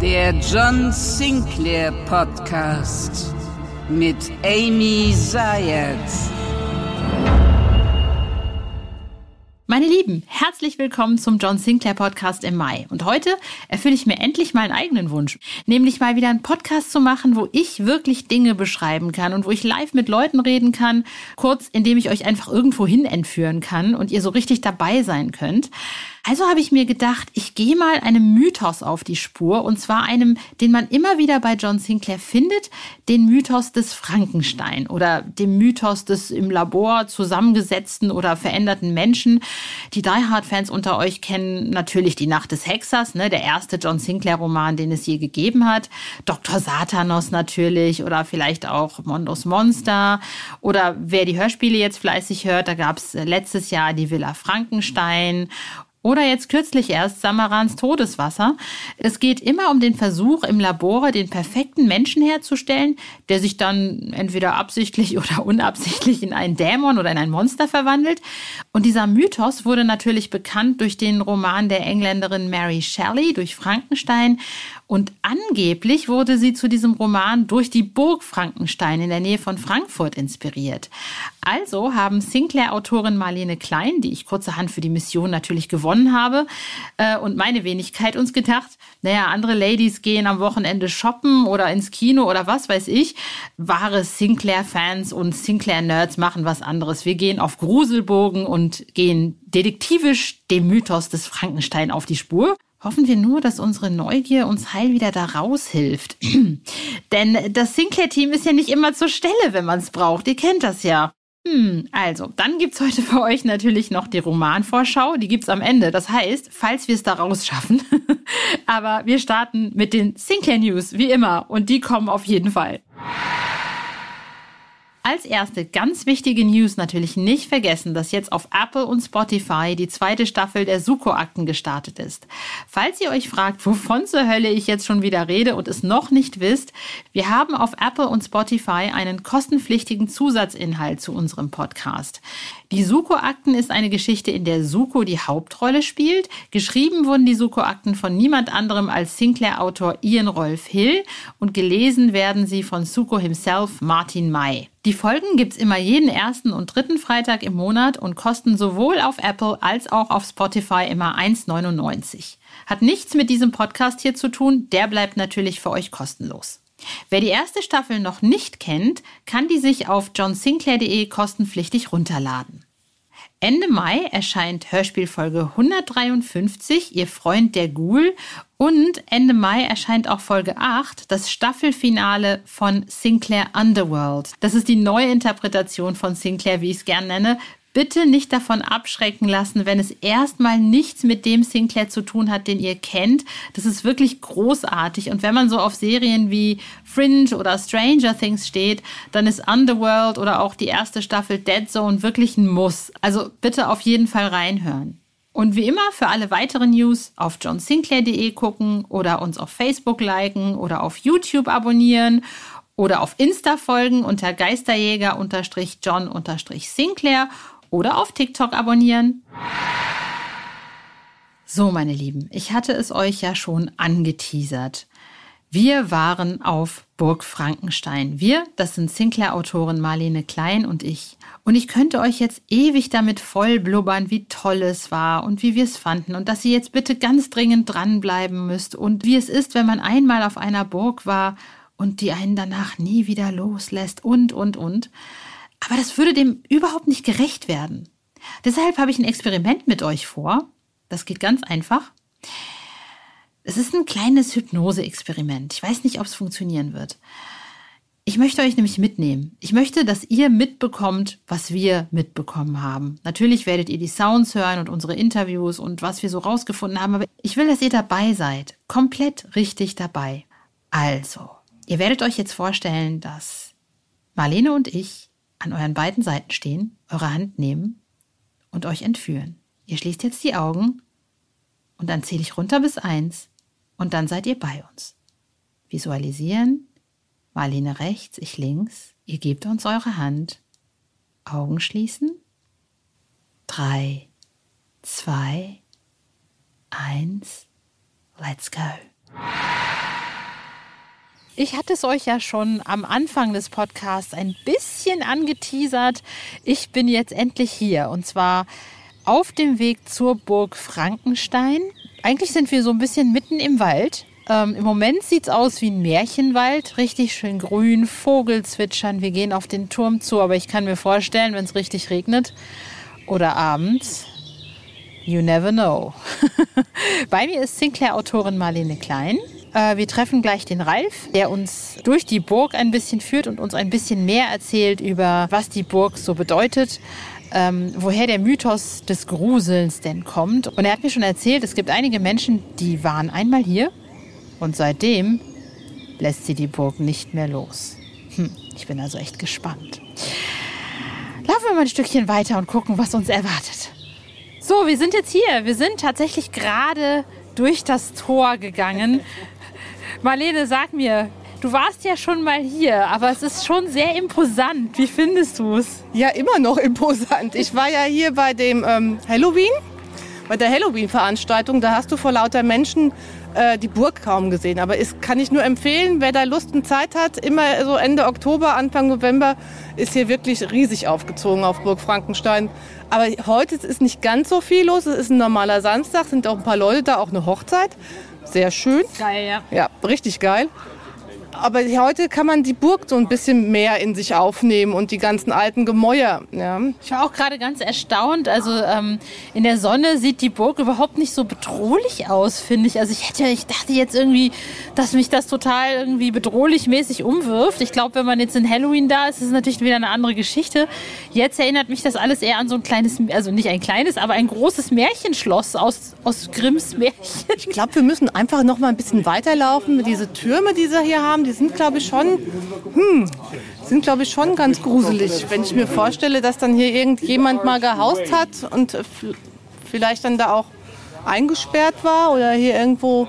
Der John Sinclair Podcast mit Amy Zayetz. Meine Lieben, herzlich willkommen zum John Sinclair Podcast im Mai. Und heute erfülle ich mir endlich meinen eigenen Wunsch, nämlich mal wieder einen Podcast zu machen, wo ich wirklich Dinge beschreiben kann und wo ich live mit Leuten reden kann, kurz indem ich euch einfach irgendwo hin entführen kann und ihr so richtig dabei sein könnt. Also habe ich mir gedacht, ich gehe mal einem Mythos auf die Spur, und zwar einem, den man immer wieder bei John Sinclair findet, den Mythos des Frankenstein oder dem Mythos des im Labor zusammengesetzten oder veränderten Menschen. Die Die Hard-Fans unter euch kennen natürlich die Nacht des Hexers, ne, der erste John Sinclair-Roman, den es je gegeben hat. Dr. Satanos natürlich oder vielleicht auch Mondos Monster. Oder wer die Hörspiele jetzt fleißig hört, da gab es letztes Jahr die Villa Frankenstein. Oder jetzt kürzlich erst Samarans Todeswasser. Es geht immer um den Versuch, im Labor den perfekten Menschen herzustellen, der sich dann entweder absichtlich oder unabsichtlich in einen Dämon oder in ein Monster verwandelt. Und dieser Mythos wurde natürlich bekannt durch den Roman der Engländerin Mary Shelley, durch Frankenstein. Und angeblich wurde sie zu diesem Roman durch die Burg Frankenstein in der Nähe von Frankfurt inspiriert. Also haben Sinclair-Autorin Marlene Klein, die ich kurzerhand für die Mission natürlich gewonnen habe, und meine Wenigkeit uns gedacht, naja, andere Ladies gehen am Wochenende shoppen oder ins Kino oder was weiß ich. Wahre Sinclair-Fans und Sinclair-Nerds machen was anderes. Wir gehen auf Gruselburgen und gehen detektivisch dem Mythos des Frankenstein auf die Spur. Hoffen wir nur, dass unsere Neugier uns heil wieder da raushilft. Denn das Sinclair-Team ist ja nicht immer zur Stelle, wenn man es braucht. Ihr kennt das ja. Also, dann gibt's heute für euch natürlich noch die Romanvorschau. Die gibt's am Ende. Das heißt, falls wir es da rausschaffen. Aber wir starten mit den Sinclair-News, wie immer. Und die kommen auf jeden Fall. Als erste ganz wichtige News natürlich nicht vergessen, dass jetzt auf Apple und Spotify die zweite Staffel der Suko-Akten gestartet ist. Falls ihr euch fragt, wovon zur Hölle ich jetzt schon wieder rede und es noch nicht wisst, wir haben auf Apple und Spotify einen kostenpflichtigen Zusatzinhalt zu unserem Podcast. Die Suko-Akten ist eine Geschichte, in der Suko die Hauptrolle spielt. Geschrieben wurden die Suko-Akten von niemand anderem als Sinclair-Autor Ian Rolf Hill und gelesen werden sie von Suko himself, Martin May. Die Folgen gibt's immer jeden ersten und dritten Freitag im Monat und kosten sowohl auf Apple als auch auf Spotify immer 1,99. Hat nichts mit diesem Podcast hier zu tun, der bleibt natürlich für euch kostenlos. Wer die erste Staffel noch nicht kennt, kann die sich auf johnsinclair.de kostenpflichtig runterladen. Ende Mai erscheint Hörspielfolge 153, Ihr Freund der Ghoul. Und Ende Mai erscheint auch Folge 8, das Staffelfinale von Sinclair Underworld. Das ist die neue Interpretation von Sinclair, wie ich es gern nenne. Bitte nicht davon abschrecken lassen, wenn es erstmal nichts mit dem Sinclair zu tun hat, den ihr kennt. Das ist wirklich großartig. Und wenn man so auf Serien wie Fringe oder Stranger Things steht, dann ist Underworld oder auch die erste Staffel Dead Zone wirklich ein Muss. Also bitte auf jeden Fall reinhören. Und wie immer für alle weiteren News auf johnsinclair.de gucken oder uns auf Facebook liken oder auf YouTube abonnieren. Oder auf Insta folgen unter Geisterjäger_John_Sinclair oder auf TikTok abonnieren. So, meine Lieben, ich hatte es euch ja schon angeteasert. Wir waren auf Burg Frankenstein. Wir, das sind Sinclair-Autorin Marlene Klein und ich. Und ich könnte euch jetzt ewig damit voll blubbern, wie toll es war und wie wir es fanden. Und dass ihr jetzt bitte ganz dringend dranbleiben müsst. Und wie es ist, wenn man einmal auf einer Burg war und die einen danach nie wieder loslässt und. Aber das würde dem überhaupt nicht gerecht werden. Deshalb habe ich ein Experiment mit euch vor. Das geht ganz einfach. Es ist ein kleines Hypnose-Experiment. Ich weiß nicht, ob es funktionieren wird. Ich möchte euch nämlich mitnehmen. Ich möchte, dass ihr mitbekommt, was wir mitbekommen haben. Natürlich werdet ihr die Sounds hören und unsere Interviews und was wir so rausgefunden haben, aber ich will, dass ihr dabei seid. Komplett richtig dabei. Also, ihr werdet euch jetzt vorstellen, dass Marlene und ich an euren beiden Seiten stehen, eure Hand nehmen und euch entführen. Ihr schließt jetzt die Augen und dann zähle ich runter bis 1 und dann seid ihr bei uns. Visualisieren. Marlene rechts, ich links. Ihr gebt uns eure Hand. Augen schließen. 3, 2, 1. Let's go. Ich hatte es euch ja schon am Anfang des Podcasts ein bisschen angeteasert. Ich bin jetzt endlich hier und zwar auf dem Weg zur Burg Frankenstein. Eigentlich sind wir so ein bisschen mitten im Wald. Im Moment sieht es aus wie ein Märchenwald, richtig schön grün, Vogel zwitschern, wir gehen auf den Turm zu, aber ich kann mir vorstellen, wenn es richtig regnet oder abends, you never know. Bei mir ist Sinclair-Autorin Marlene Klein. Wir treffen gleich den Ralf, der uns durch die Burg ein bisschen führt und uns ein bisschen mehr erzählt über, was die Burg so bedeutet. Woher der Mythos des Gruselns denn kommt. Und er hat mir schon erzählt, es gibt einige Menschen, die waren einmal hier und seitdem lässt sie die Burg nicht mehr los. Ich bin also echt gespannt. Laufen wir mal ein Stückchen weiter und gucken, was uns erwartet. So, wir sind jetzt hier. Wir sind tatsächlich gerade durch das Tor gegangen. Marlene, sag mir, du warst ja schon mal hier, aber es ist schon sehr imposant. Wie findest du es? Ja, immer noch imposant. Ich war ja hier bei dem Halloween, bei der Halloween-Veranstaltung. Da hast du vor lauter Menschen die Burg kaum gesehen. Aber es kann ich nur empfehlen, wer da Lust und Zeit hat, immer so Ende Oktober, Anfang November, ist hier wirklich riesig aufgezogen auf Burg Frankenstein. Aber heute ist nicht ganz so viel los. Es ist ein normaler Samstag, sind auch ein paar Leute da, auch eine Hochzeit. Sehr schön. Geil, ja. Ja, richtig geil. Aber heute kann man die Burg so ein bisschen mehr in sich aufnehmen und die ganzen alten Gemäuer. Ja. Ich war auch gerade ganz erstaunt. Also in der Sonne sieht die Burg überhaupt nicht so bedrohlich aus, finde ich. Also ich dachte jetzt irgendwie, dass mich das total irgendwie bedrohlich mäßig umwirft. Ich glaube, wenn man jetzt in Halloween da ist, ist es natürlich wieder eine andere Geschichte. Jetzt erinnert mich das alles eher an so ein kleines, also nicht ein kleines, aber ein großes Märchenschloss aus Grimms Märchen. Ich glaube, wir müssen einfach noch mal ein bisschen weiterlaufen. Diese Türme, die sie hier haben, die sind, glaube ich, schon ganz gruselig, wenn ich mir vorstelle, dass dann hier irgendjemand mal gehaust hat und vielleicht dann da auch eingesperrt war oder hier irgendwo.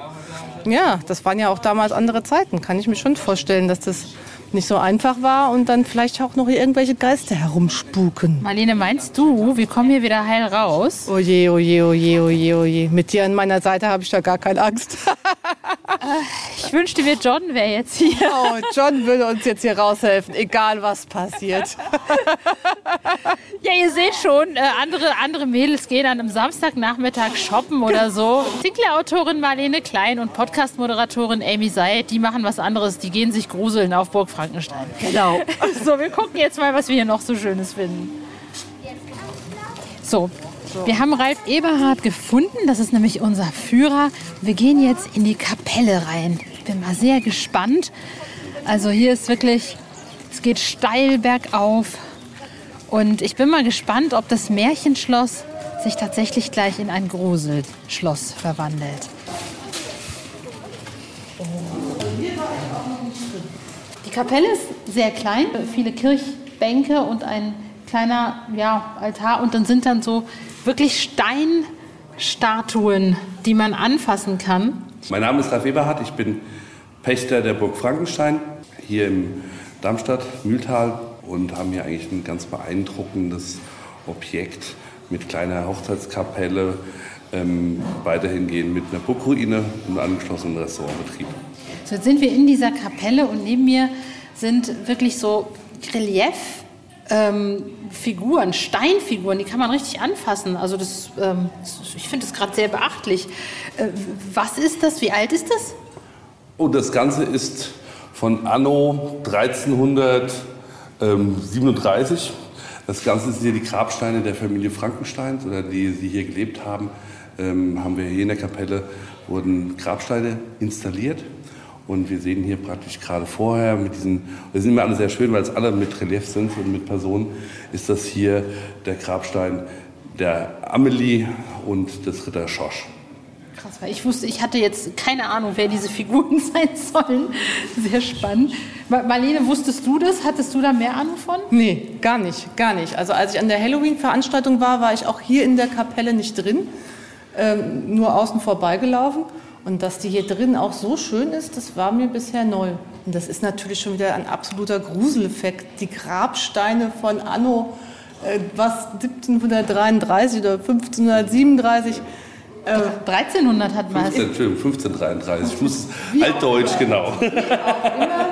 Ja, das waren ja auch damals andere Zeiten, kann ich mir schon vorstellen, dass das nicht so einfach war und dann vielleicht auch noch hier irgendwelche Geister herumspuken. Marlene, meinst du, wir kommen hier wieder heil raus? Oje, oje, oje, oje, oje. Mit dir an meiner Seite habe ich da gar keine Angst. Ich wünschte mir, John wäre jetzt hier. Oh, John würde uns jetzt hier raushelfen, egal was passiert. Ja, ihr seht schon, andere Mädels gehen an einem Samstagnachmittag shoppen oder so. Sinclair-Autorin Marlene Klein und Podcast-Moderatorin Amy Zayetz, die machen was anderes, die gehen sich gruseln auf Burg Frankenstein. Genau. So, wir gucken jetzt mal, was wir hier noch so Schönes finden. So, wir haben Ralf Eberhardt gefunden. Das ist nämlich unser Führer. Wir gehen jetzt in die Kapelle rein. Ich bin mal sehr gespannt. Also hier ist wirklich, es geht steil bergauf. Und ich bin mal gespannt, ob das Märchenschloss sich tatsächlich gleich in ein Gruselschloss verwandelt. Die Kapelle ist sehr klein, viele Kirchbänke und ein kleiner Altar. Und dann sind dann so wirklich Steinstatuen, die man anfassen kann. Mein Name ist Ralf Eberhardt, ich bin Pächter der Burg Frankenstein hier im Darmstadt-Mühltal und haben hier eigentlich ein ganz beeindruckendes Objekt mit kleiner Hochzeitskapelle, weiterhin gehen mit einer Burgruine und angeschlossenen Restaurantbetrieb. So, jetzt sind wir in dieser Kapelle und neben mir sind wirklich so Relieffiguren, Steinfiguren, die kann man richtig anfassen. Also das, ich finde das gerade sehr beachtlich. Was ist das? Wie alt ist das? Oh, das Ganze ist von anno 1337. Das Ganze sind hier die Grabsteine der Familie Frankenstein, oder die hier gelebt haben. Haben wir hier in der Kapelle wurden Grabsteine installiert. Und wir sehen hier praktisch gerade vorher mit diesen, das sind immer alle sehr schön, weil es alle mit Relief sind und mit Personen, ist das hier der Grabstein der Amelie und des Ritter Schorsch. Krass, weil ich wusste, ich hatte jetzt keine Ahnung, wer diese Figuren sein sollen. Sehr spannend. Marlene, wusstest du das? Hattest du da mehr Ahnung von? Nee, gar nicht, gar nicht. Also als ich an der Halloween-Veranstaltung war, war ich auch hier in der Kapelle nicht drin, nur außen vorbeigelaufen. Und dass die hier drin auch so schön ist, das war mir bisher neu. Und das ist natürlich schon wieder ein absoluter Gruseleffekt. Die Grabsteine von anno, was, 1733 oder 1537. 1300 hat man. 1533, ich muss altdeutsch, genau.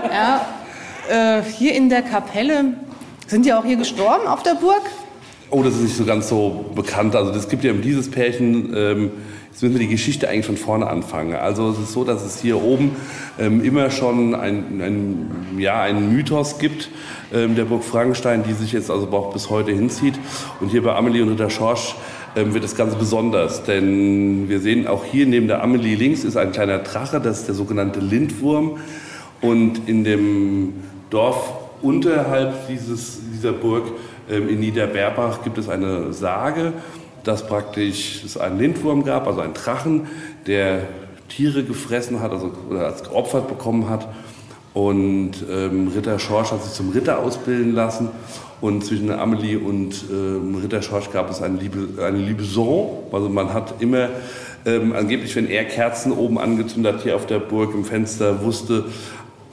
Ja, hier in der Kapelle, sind die auch hier gestorben auf der Burg? Oh, das ist nicht so ganz so bekannt. Also es gibt ja dieses Pärchen, jetzt müssen wir die Geschichte eigentlich von vorne anfangen. Also es ist so, dass es hier oben immer schon einen Mythos gibt, der Burg Frankenstein, die sich jetzt also auch bis heute hinzieht. Und hier bei Amelie und Ritter Schorsch wird das Ganze besonders. Denn wir sehen auch hier neben der Amelie links ist ein kleiner Drache, das ist der sogenannte Lindwurm. Und in dem Dorf unterhalb dieser Burg in Niederberbach gibt es eine Sage, dass praktisch es einen Lindwurm gab, also einen Drachen, der Tiere gefressen hat, also oder als geopfert bekommen hat. Und Ritter Schorsch hat sich zum Ritter ausbilden lassen. Und zwischen Amelie und Ritter Schorsch gab es eine Liaison. Also man hat immer angeblich, wenn er Kerzen oben angezündet hat, hier auf der Burg im Fenster, wusste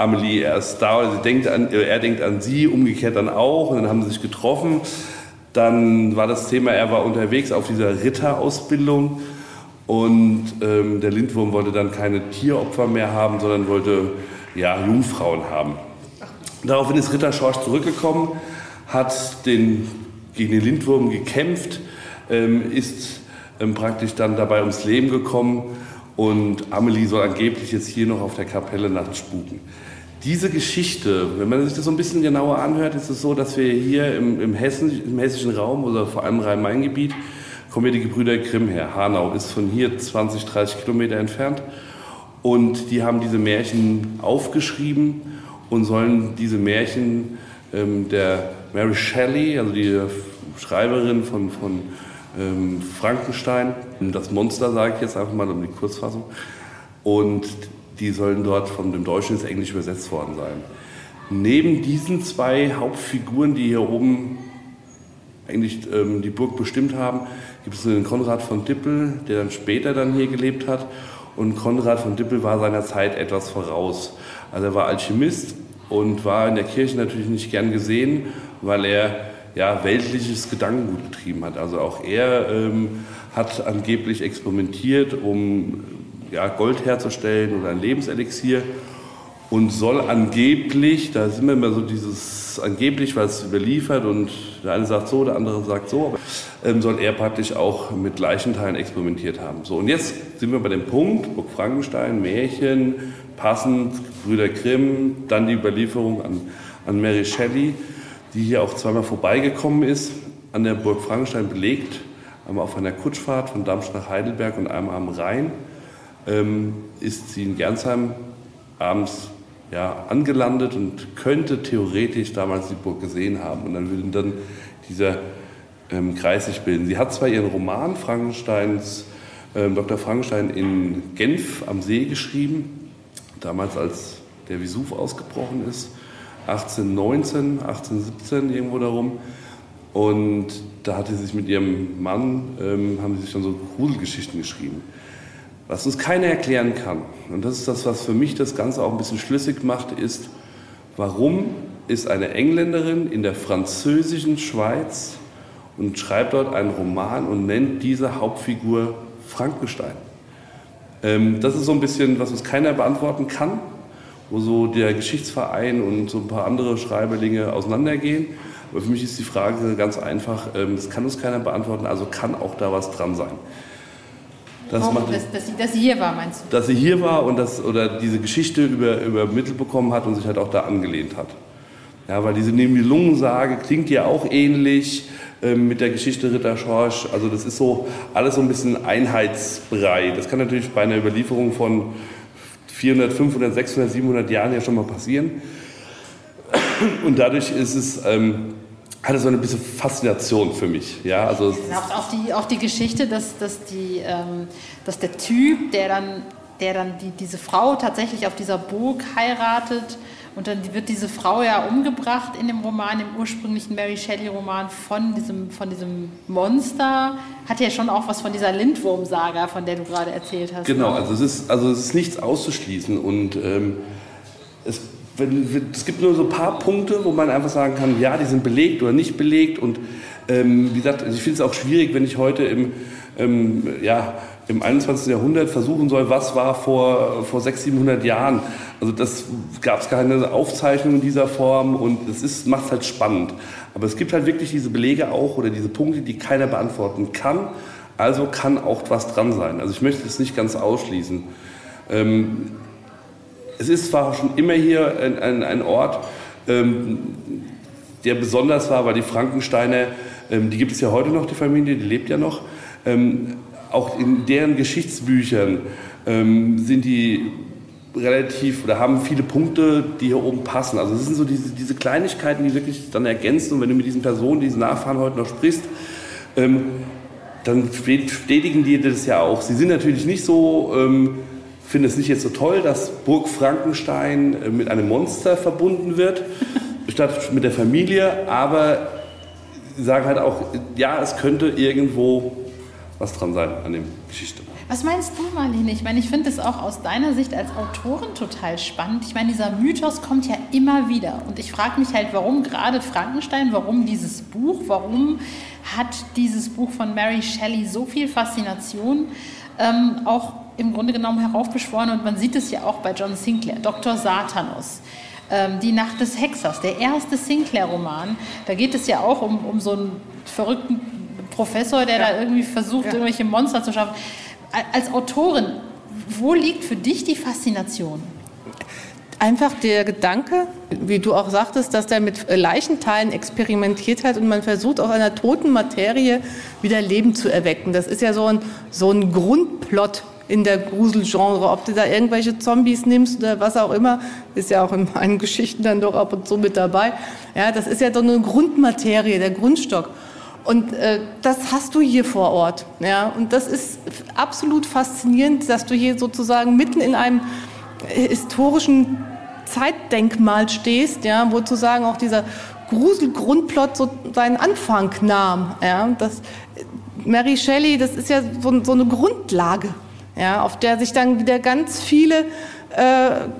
Amelie, er ist da, also er denkt an sie, umgekehrt dann auch. Und dann haben sie sich getroffen. Dann war das Thema, er war unterwegs auf dieser Ritterausbildung und der Lindwurm wollte dann keine Tieropfer mehr haben, sondern wollte Jungfrauen haben. Daraufhin ist Ritter Schorsch zurückgekommen, hat gegen den Lindwurm gekämpft, ist praktisch dann dabei ums Leben gekommen und Amelie soll angeblich jetzt hier noch auf der Kapelle nachts spuken. Diese Geschichte, wenn man sich das so ein bisschen genauer anhört, ist es so, dass wir hier im hessischen Raum oder vor allem Rhein-Main-Gebiet kommen hier die Gebrüder Grimm her. Hanau ist von hier 20, 30 Kilometer entfernt und die haben diese Märchen aufgeschrieben und sollen diese Märchen der Mary Shelley, also die Schreiberin von Frankenstein, das Monster sage ich jetzt einfach mal um die Kurzfassung, und die sollen dort von dem Deutschen ins Englische übersetzt worden sein. Neben diesen zwei Hauptfiguren, die hier oben eigentlich die Burg bestimmt haben, gibt es den Konrad von Dippel, der dann später dann hier gelebt hat. Und Konrad von Dippel war seiner Zeit etwas voraus. Also er war Alchemist und war in der Kirche natürlich nicht gern gesehen, weil er weltliches Gedankengut getrieben hat. Also auch er hat angeblich experimentiert, um Gold herzustellen oder ein Lebenselixier und soll angeblich, da sind wir immer so dieses angeblich, weil es überliefert und der eine sagt so, der andere sagt so, soll er praktisch auch mit Leichenteilen experimentiert haben. So, und jetzt sind wir bei dem Punkt, Burg Frankenstein, Märchen, passend, Brüder Grimm, dann die Überlieferung an Mary Shelley, die hier auch zweimal vorbeigekommen ist, an der Burg Frankenstein belegt, einmal auf einer Kutschfahrt von Darmstadt nach Heidelberg und einmal am Rhein. Ist sie in Gernsheim abends angelandet und könnte theoretisch damals die Burg gesehen haben. Und dann würde dann dieser Kreis sich bilden. Sie hat zwar ihren Roman Dr. Frankenstein in Genf am See geschrieben, damals als der Vesuv ausgebrochen ist, 1819, 1817 irgendwo darum. Und da hat sie sich mit ihrem Mann, haben sie sich dann so Gruselgeschichten geschrieben. Was uns keiner erklären kann, und das ist das, was für mich das Ganze auch ein bisschen schlüssig macht, ist, warum ist eine Engländerin in der französischen Schweiz und schreibt dort einen Roman und nennt diese Hauptfigur Frankenstein? Das ist so ein bisschen, was uns keiner beantworten kann, wo so der Geschichtsverein und so ein paar andere Schreiberlinge auseinandergehen. Aber für mich ist die Frage ganz einfach, das kann uns keiner beantworten, also kann auch da was dran sein. Dass sie hier war, meinst du? Dass sie hier war und oder diese Geschichte übermittelt bekommen hat und sich halt auch da angelehnt hat. Ja, weil diese Nibelungensage klingt ja auch ähnlich mit der Geschichte Ritter Schorsch. Also das ist so alles so ein bisschen einheitsbrei. Das kann natürlich bei einer Überlieferung von 400, 500, 600, 700 Jahren ja schon mal passieren. Und dadurch ist es, hat es so eine bisschen Faszination für mich. Ja, also auch die Geschichte, dass der Typ, der dann diese Frau tatsächlich auf dieser Burg heiratet, und dann wird diese Frau ja umgebracht in dem Roman, im ursprünglichen Mary Shelley-Roman, von diesem Monster, hat ja schon auch was von dieser Lindwurm-Saga, von der du gerade erzählt hast. Genau, also es ist nichts auszuschließen, und es gibt nur so ein paar Punkte, wo man einfach sagen kann, ja, die sind belegt oder nicht belegt, und wie gesagt, ich finde es auch schwierig, wenn ich heute im 21. Jahrhundert versuchen soll, was war vor 600, 700 Jahren. Also das gab es keine Aufzeichnungen in dieser Form, und es macht es halt spannend. Aber es gibt halt wirklich diese Belege auch oder diese Punkte, die keiner beantworten kann. Also kann auch was dran sein. Also ich möchte es nicht ganz ausschließen. Es ist zwar schon immer hier ein Ort, der besonders war, weil die Frankensteiner, die gibt es ja heute noch, die Familie, die lebt ja noch, auch in deren Geschichtsbüchern sind die relativ oder haben viele Punkte, die hier oben passen. Also es sind so diese Kleinigkeiten, die wirklich dann ergänzen. Und wenn du mit diesen Personen, diesen Nachfahren heute noch sprichst, dann bestätigen die das ja auch. Sie sind natürlich nicht so, finden es nicht jetzt so toll, dass Burg Frankenstein mit einem Monster verbunden wird, statt mit der Familie. Aber sie sagen halt auch, ja, es könnte irgendwo was dran sein an der Geschichte. Was meinst du, Marlene? Ich meine, ich finde es auch aus deiner Sicht als Autorin total spannend. Ich meine, dieser Mythos kommt ja immer wieder. Und ich frage mich halt, warum gerade Frankenstein, warum dieses Buch, warum hat dieses Buch von Mary Shelley so viel Faszination auch im Grunde genommen heraufbeschworen? Und man sieht es ja auch bei John Sinclair, Dr. Satanus. Die Nacht des Hexers, der erste Sinclair-Roman. Da geht es ja auch um so einen verrückten Professor, der da irgendwie versucht, irgendwelche Monster zu schaffen. Als Autorin, wo liegt für dich die Faszination? Einfach der Gedanke, wie du auch sagtest, dass der mit Leichenteilen experimentiert hat und man versucht, aus einer toten Materie wieder Leben zu erwecken. Das ist ja so ein Grundplot in der Gruselgenre. Ob du da irgendwelche Zombies nimmst oder was auch immer, ist ja auch in meinen Geschichten dann doch ab und zu mit dabei. Ja, das ist ja so eine Grundmaterie, der Grundstock. Und das hast du hier vor Ort. Ja? Und das ist absolut faszinierend, dass du hier sozusagen mitten in einem historischen Zeitdenkmal stehst, ja? Wo sozusagen auch dieser Gruselgrundplot so seinen Anfang nahm. Ja? Das, Mary Shelley, das ist ja so eine Grundlage, ja? Auf der sich dann wieder ganz viele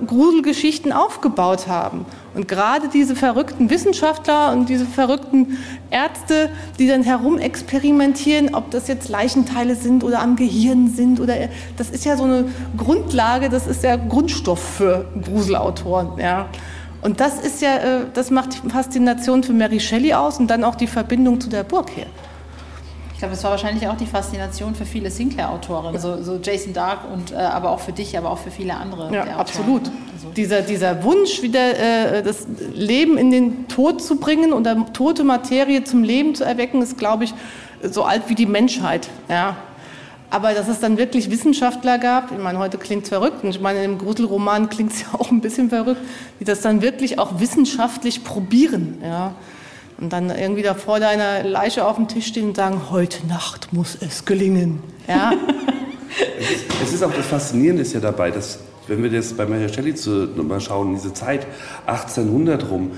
Gruselgeschichten aufgebaut haben. Und gerade diese verrückten Wissenschaftler und diese verrückten Ärzte, die dann herumexperimentieren, ob das jetzt Leichenteile sind oder am Gehirn sind, oder das ist ja so eine Grundlage, das ist der Grundstoff für Gruselautoren. Ja. Und das ist ja, das macht die Faszination für Mary Shelley aus und dann auch die Verbindung zu der Burg hier. Ich glaube, es war wahrscheinlich auch die Faszination für viele Sinclair-Autoren, so Jason Dark, und aber auch für dich, aber auch für viele andere. Ja, absolut. Also dieser Wunsch, wieder das Leben in den Tod zu bringen oder tote Materie zum Leben zu erwecken, ist, glaube ich, so alt wie die Menschheit. Ja. Aber dass es dann wirklich Wissenschaftler gab, ich meine, heute klingt es verrückt, und ich meine, im Gruselroman klingt es ja auch ein bisschen verrückt, die das dann wirklich auch wissenschaftlich probieren, ja. Und dann irgendwie da vor deiner Leiche auf dem Tisch stehen und sagen, heute Nacht muss es gelingen. Ja? Es ist auch das Faszinierende ist ja dabei, dass, wenn wir jetzt bei Mary Shelley mal schauen, diese Zeit, 1800 rum,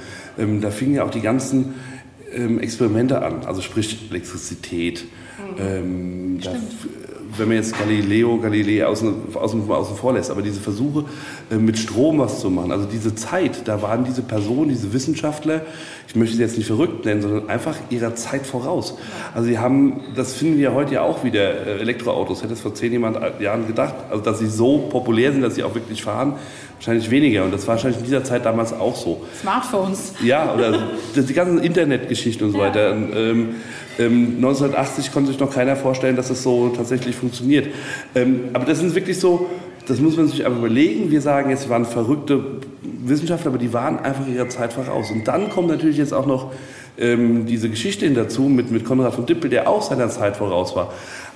da fingen ja auch die ganzen Experimente an. Also sprich Elektrizität. Wenn man jetzt Galilei außen vor lässt, aber diese Versuche, mit Strom was zu machen, also diese Zeit, da waren diese Personen, diese Wissenschaftler, ich möchte sie jetzt nicht verrückt nennen, sondern einfach ihrer Zeit voraus. Also sie haben, das finden wir heute ja auch wieder, Elektroautos, hätte es vor 10 Jahren gedacht, also dass sie so populär sind, dass sie auch wirklich fahren, wahrscheinlich weniger, und das war wahrscheinlich in dieser Zeit damals auch so. Smartphones. Ja, oder die ganzen Internetgeschichten und so weiter. Und, 1980 konnte sich noch keiner vorstellen, dass das so tatsächlich funktioniert. Aber das ist wirklich so, das muss man sich einfach überlegen. Wir sagen jetzt, waren verrückte Wissenschaftler, aber die waren einfach ihrer Zeit voraus. Und dann kommt natürlich jetzt auch noch diese Geschichte hin dazu mit Konrad von Dippel, der auch seiner Zeit voraus war.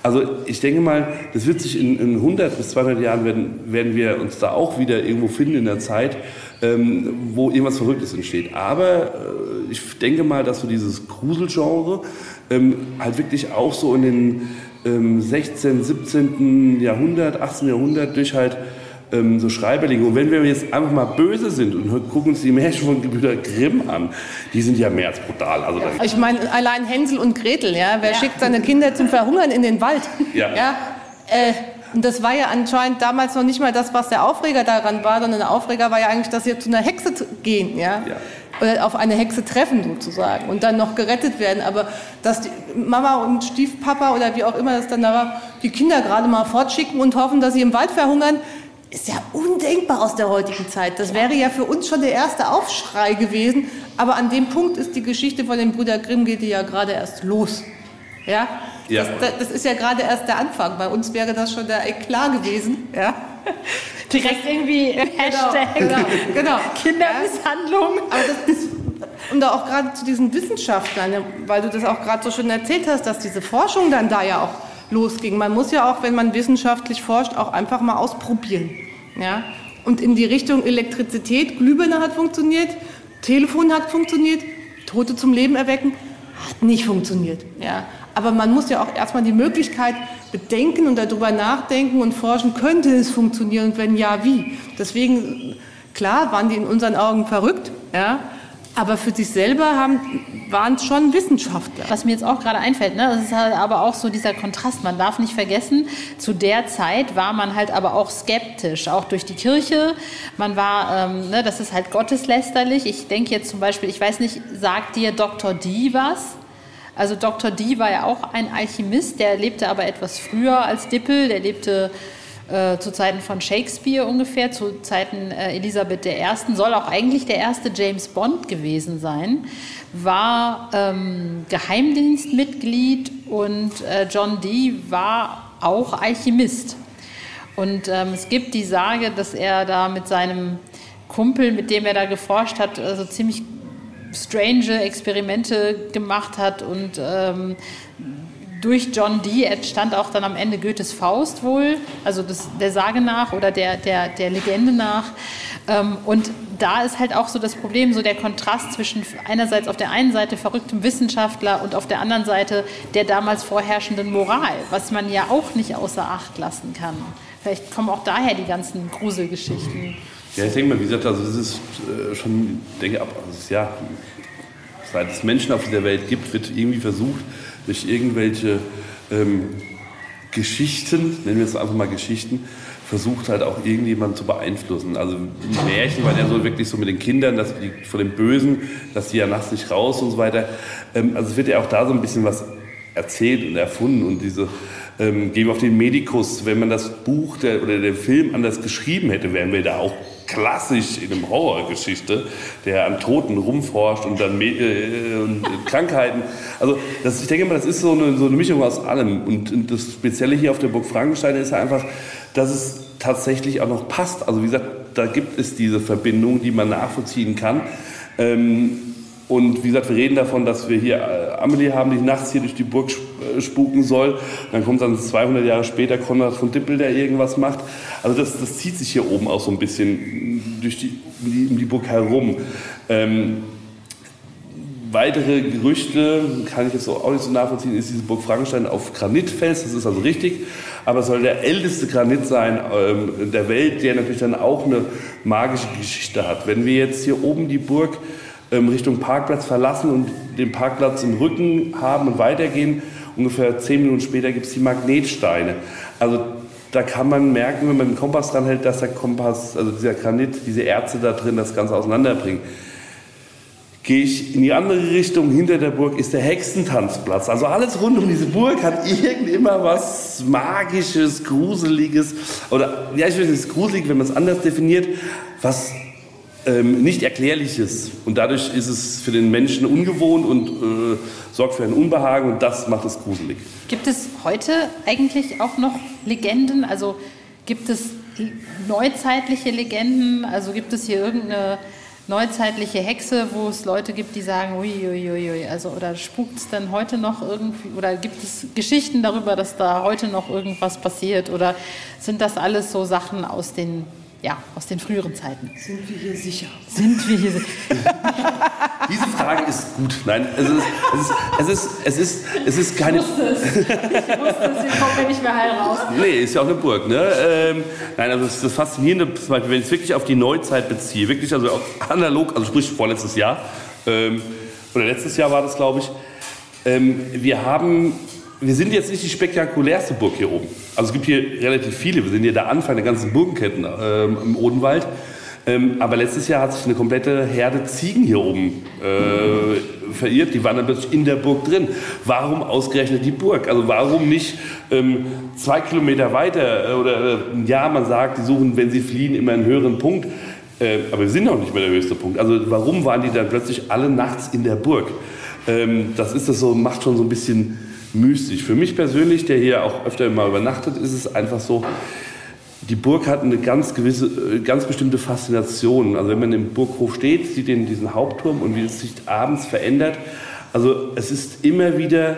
Also ich denke mal, das wird sich in 100 bis 200 Jahren werden wir uns da auch wieder irgendwo finden in der Zeit, wo irgendwas Verrücktes entsteht. Aber ich denke mal, dass so dieses Gruselgenre halt wirklich auch so in den 16., 17. Jahrhundert, 18. Jahrhundert durch halt so Schreiberlinge. Und wenn wir jetzt einfach mal böse sind und gucken uns die Märchen von Gebrüder Grimm an, die sind ja mehr als brutal. Also ich meine, allein Hänsel und Gretel, ja, wer schickt seine Kinder zum Verhungern in den Wald? Und das war ja anscheinend damals noch nicht mal das, was der Aufreger daran war, sondern der Aufreger war ja eigentlich, dass sie zu einer Hexe gehen, oder auf eine Hexe treffen sozusagen und dann noch gerettet werden. Aber dass die Mama und Stiefpapa oder wie auch immer das dann da war, die Kinder gerade mal fortschicken und hoffen, dass sie im Wald verhungern, ist ja undenkbar aus der heutigen Zeit. Das wäre ja für uns schon der erste Aufschrei gewesen. Aber an dem Punkt ist die Geschichte von den Brüder Grimm, geht die ja gerade erst los. Ja? Ja. Das ist ja gerade erst der Anfang. Bei uns wäre das schon der Eklat gewesen. Ja? Direkt irgendwie Hashtag genau. Kindermisshandlung. Aber das ist, und da auch gerade zu diesen Wissenschaftlern, weil du das auch gerade so schön erzählt hast, dass diese Forschung dann da ja auch losging. Man muss ja auch, wenn man wissenschaftlich forscht, auch einfach mal ausprobieren. Ja? Und in die Richtung Elektrizität, Glühbirne hat funktioniert, Telefon hat funktioniert, Tote zum Leben erwecken, hat nicht funktioniert. Ja? Aber man muss ja auch erstmal die Möglichkeit bedenken und darüber nachdenken und forschen, könnte es funktionieren und wenn ja, wie. Deswegen, klar, waren die in unseren Augen verrückt, ja? Aber für sich selber waren es schon Wissenschaftler. Was mir jetzt auch gerade einfällt, ne, das ist halt aber auch so dieser Kontrast. Man darf nicht vergessen, zu der Zeit war man halt aber auch skeptisch, auch durch die Kirche. Man war, das ist halt gotteslästerlich. Ich denke jetzt zum Beispiel, ich weiß nicht, sagt dir Dr. Dee was? Also Dr. Dee war ja auch ein Alchemist, der lebte aber etwas früher als Dippel. Der lebte zu Zeiten von Shakespeare ungefähr, zu Zeiten Elisabeth I., soll auch eigentlich der erste James Bond gewesen sein, war Geheimdienstmitglied und John Dee war auch Alchemist. Und es gibt die Sage, dass er da mit seinem Kumpel, mit dem er da geforscht hat, also ziemlich strange Experimente gemacht hat und durch John Dee entstand auch dann am Ende Goethes Faust wohl, also der Sage nach oder der Legende nach. Und da ist halt auch so das Problem, so der Kontrast zwischen einerseits auf der einen Seite verrücktem Wissenschaftler und auf der anderen Seite der damals vorherrschenden Moral, was man ja auch nicht außer Acht lassen kann. Vielleicht kommen auch daher die ganzen Gruselgeschichten. Ja, ich denke mal, wie gesagt, also es ist schon, denke ab, also ja, seit es Menschen auf dieser Welt gibt, wird irgendwie versucht, durch irgendwelche Geschichten, nennen wir es einfach mal Geschichten, versucht halt auch irgendjemand zu beeinflussen. Also Märchen waren ja so wirklich so mit den Kindern, dass die von dem Bösen, dass die ja nachts nicht raus und so weiter. Also es wird ja auch da so ein bisschen was erzählt und erfunden und diese Game of den Medicus, wenn man das Buch oder den Film anders geschrieben hätte, wären wir da auch klassisch in einem Horrorgeschichte, der an Toten rumforscht und dann Krankheiten. Also das, ich denke mal, das ist so eine Mischung aus allem. Und das Spezielle hier auf der Burg Frankenstein ist ja einfach, dass es tatsächlich auch noch passt. Also wie gesagt, da gibt es diese Verbindung, die man nachvollziehen kann. Und wie gesagt, wir reden davon, dass wir hier Amelie haben, die nachts hier durch die Burg spuken soll. Dann kommt dann 200 Jahre später Konrad von Dippel, der irgendwas macht. Also das zieht sich hier oben auch so ein bisschen durch um die Burg herum. Weitere Gerüchte, kann ich jetzt auch nicht so nachvollziehen, ist diese Burg Frankenstein auf Granit fest. Das ist also richtig. Aber es soll der älteste Granit sein der Welt, der natürlich dann auch eine magische Geschichte hat. Wenn wir jetzt hier oben die Burg Richtung Parkplatz verlassen und den Parkplatz im Rücken haben und weitergehen. Ungefähr 10 Minuten später gibt es die Magnetsteine. Also da kann man merken, wenn man den Kompass dran hält, dass der Kompass, also dieser Granit, diese Erze da drin das Ganze auseinanderbringen. Gehe ich in die andere Richtung, hinter der Burg ist der Hexentanzplatz. Also alles rund um diese Burg hat immer was Magisches, Gruseliges. Oder, ja, ich weiß nicht, es ist gruselig, wenn man es anders definiert, was nicht Erklärliches. Und dadurch ist es für den Menschen ungewohnt und sorgt für ein Unbehagen und das macht es gruselig. Gibt es heute eigentlich auch noch Legenden? Also gibt es neuzeitliche Legenden? Also gibt es hier irgendeine neuzeitliche Hexe, wo es Leute gibt, die sagen, uiuiui, also oder spukt es denn heute noch irgendwie, oder gibt es Geschichten darüber, dass da heute noch irgendwas passiert, oder sind das alles so Sachen aus den, ja, aus den früheren Zeiten? Sind wir hier sicher? Sind wir hier sicher? Diese Frage ist gut. Nein, es ist keine... Ich wusste es, ich komme nicht mehr heil raus. Nee, ist ja auch eine Burg, ne? Nein, also das Faszinierende, zum Beispiel, wenn ich es wirklich auf die Neuzeit beziehe, wirklich also auf analog, also sprich vorletztes Jahr, oder letztes Jahr war das, glaube ich, wir sind jetzt nicht die spektakulärste Burg hier oben. Also es gibt hier relativ viele, wir sind hier der Anfang der ganzen Burgenketten im Odenwald. Aber letztes Jahr hat sich eine komplette Herde Ziegen hier oben verirrt. Die waren dann plötzlich in der Burg drin. Warum ausgerechnet die Burg? Also warum nicht 2 Kilometer weiter? Oder ja, man sagt, die suchen, wenn sie fliehen, immer einen höheren Punkt. Aber wir sind noch nicht mehr der höchste Punkt. Also warum waren die dann plötzlich alle nachts in der Burg? Macht schon so ein bisschen mystisch. Für mich persönlich, der hier auch öfter mal übernachtet, ist es einfach so... Die Burg hat eine ganz bestimmte Faszination. Also wenn man im Burghof steht, sieht man diesen Hauptturm und wie es sich abends verändert. Also es ist immer wieder,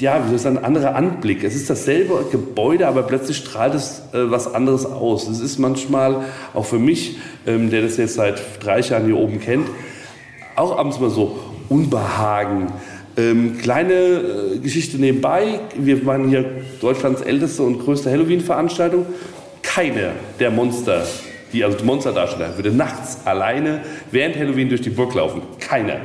ja, das ist ein anderer Anblick. Es ist dasselbe Gebäude, aber plötzlich strahlt es was anderes aus. Es ist manchmal, auch für mich, der das jetzt seit 3 Jahren hier oben kennt, auch abends mal so Unbehagen. Kleine Geschichte nebenbei, wir waren hier Deutschlands älteste und größte Halloween-Veranstaltung. Keiner der Monster, die Monsterdarsteller, würde nachts alleine während Halloween durch die Burg laufen. Keiner.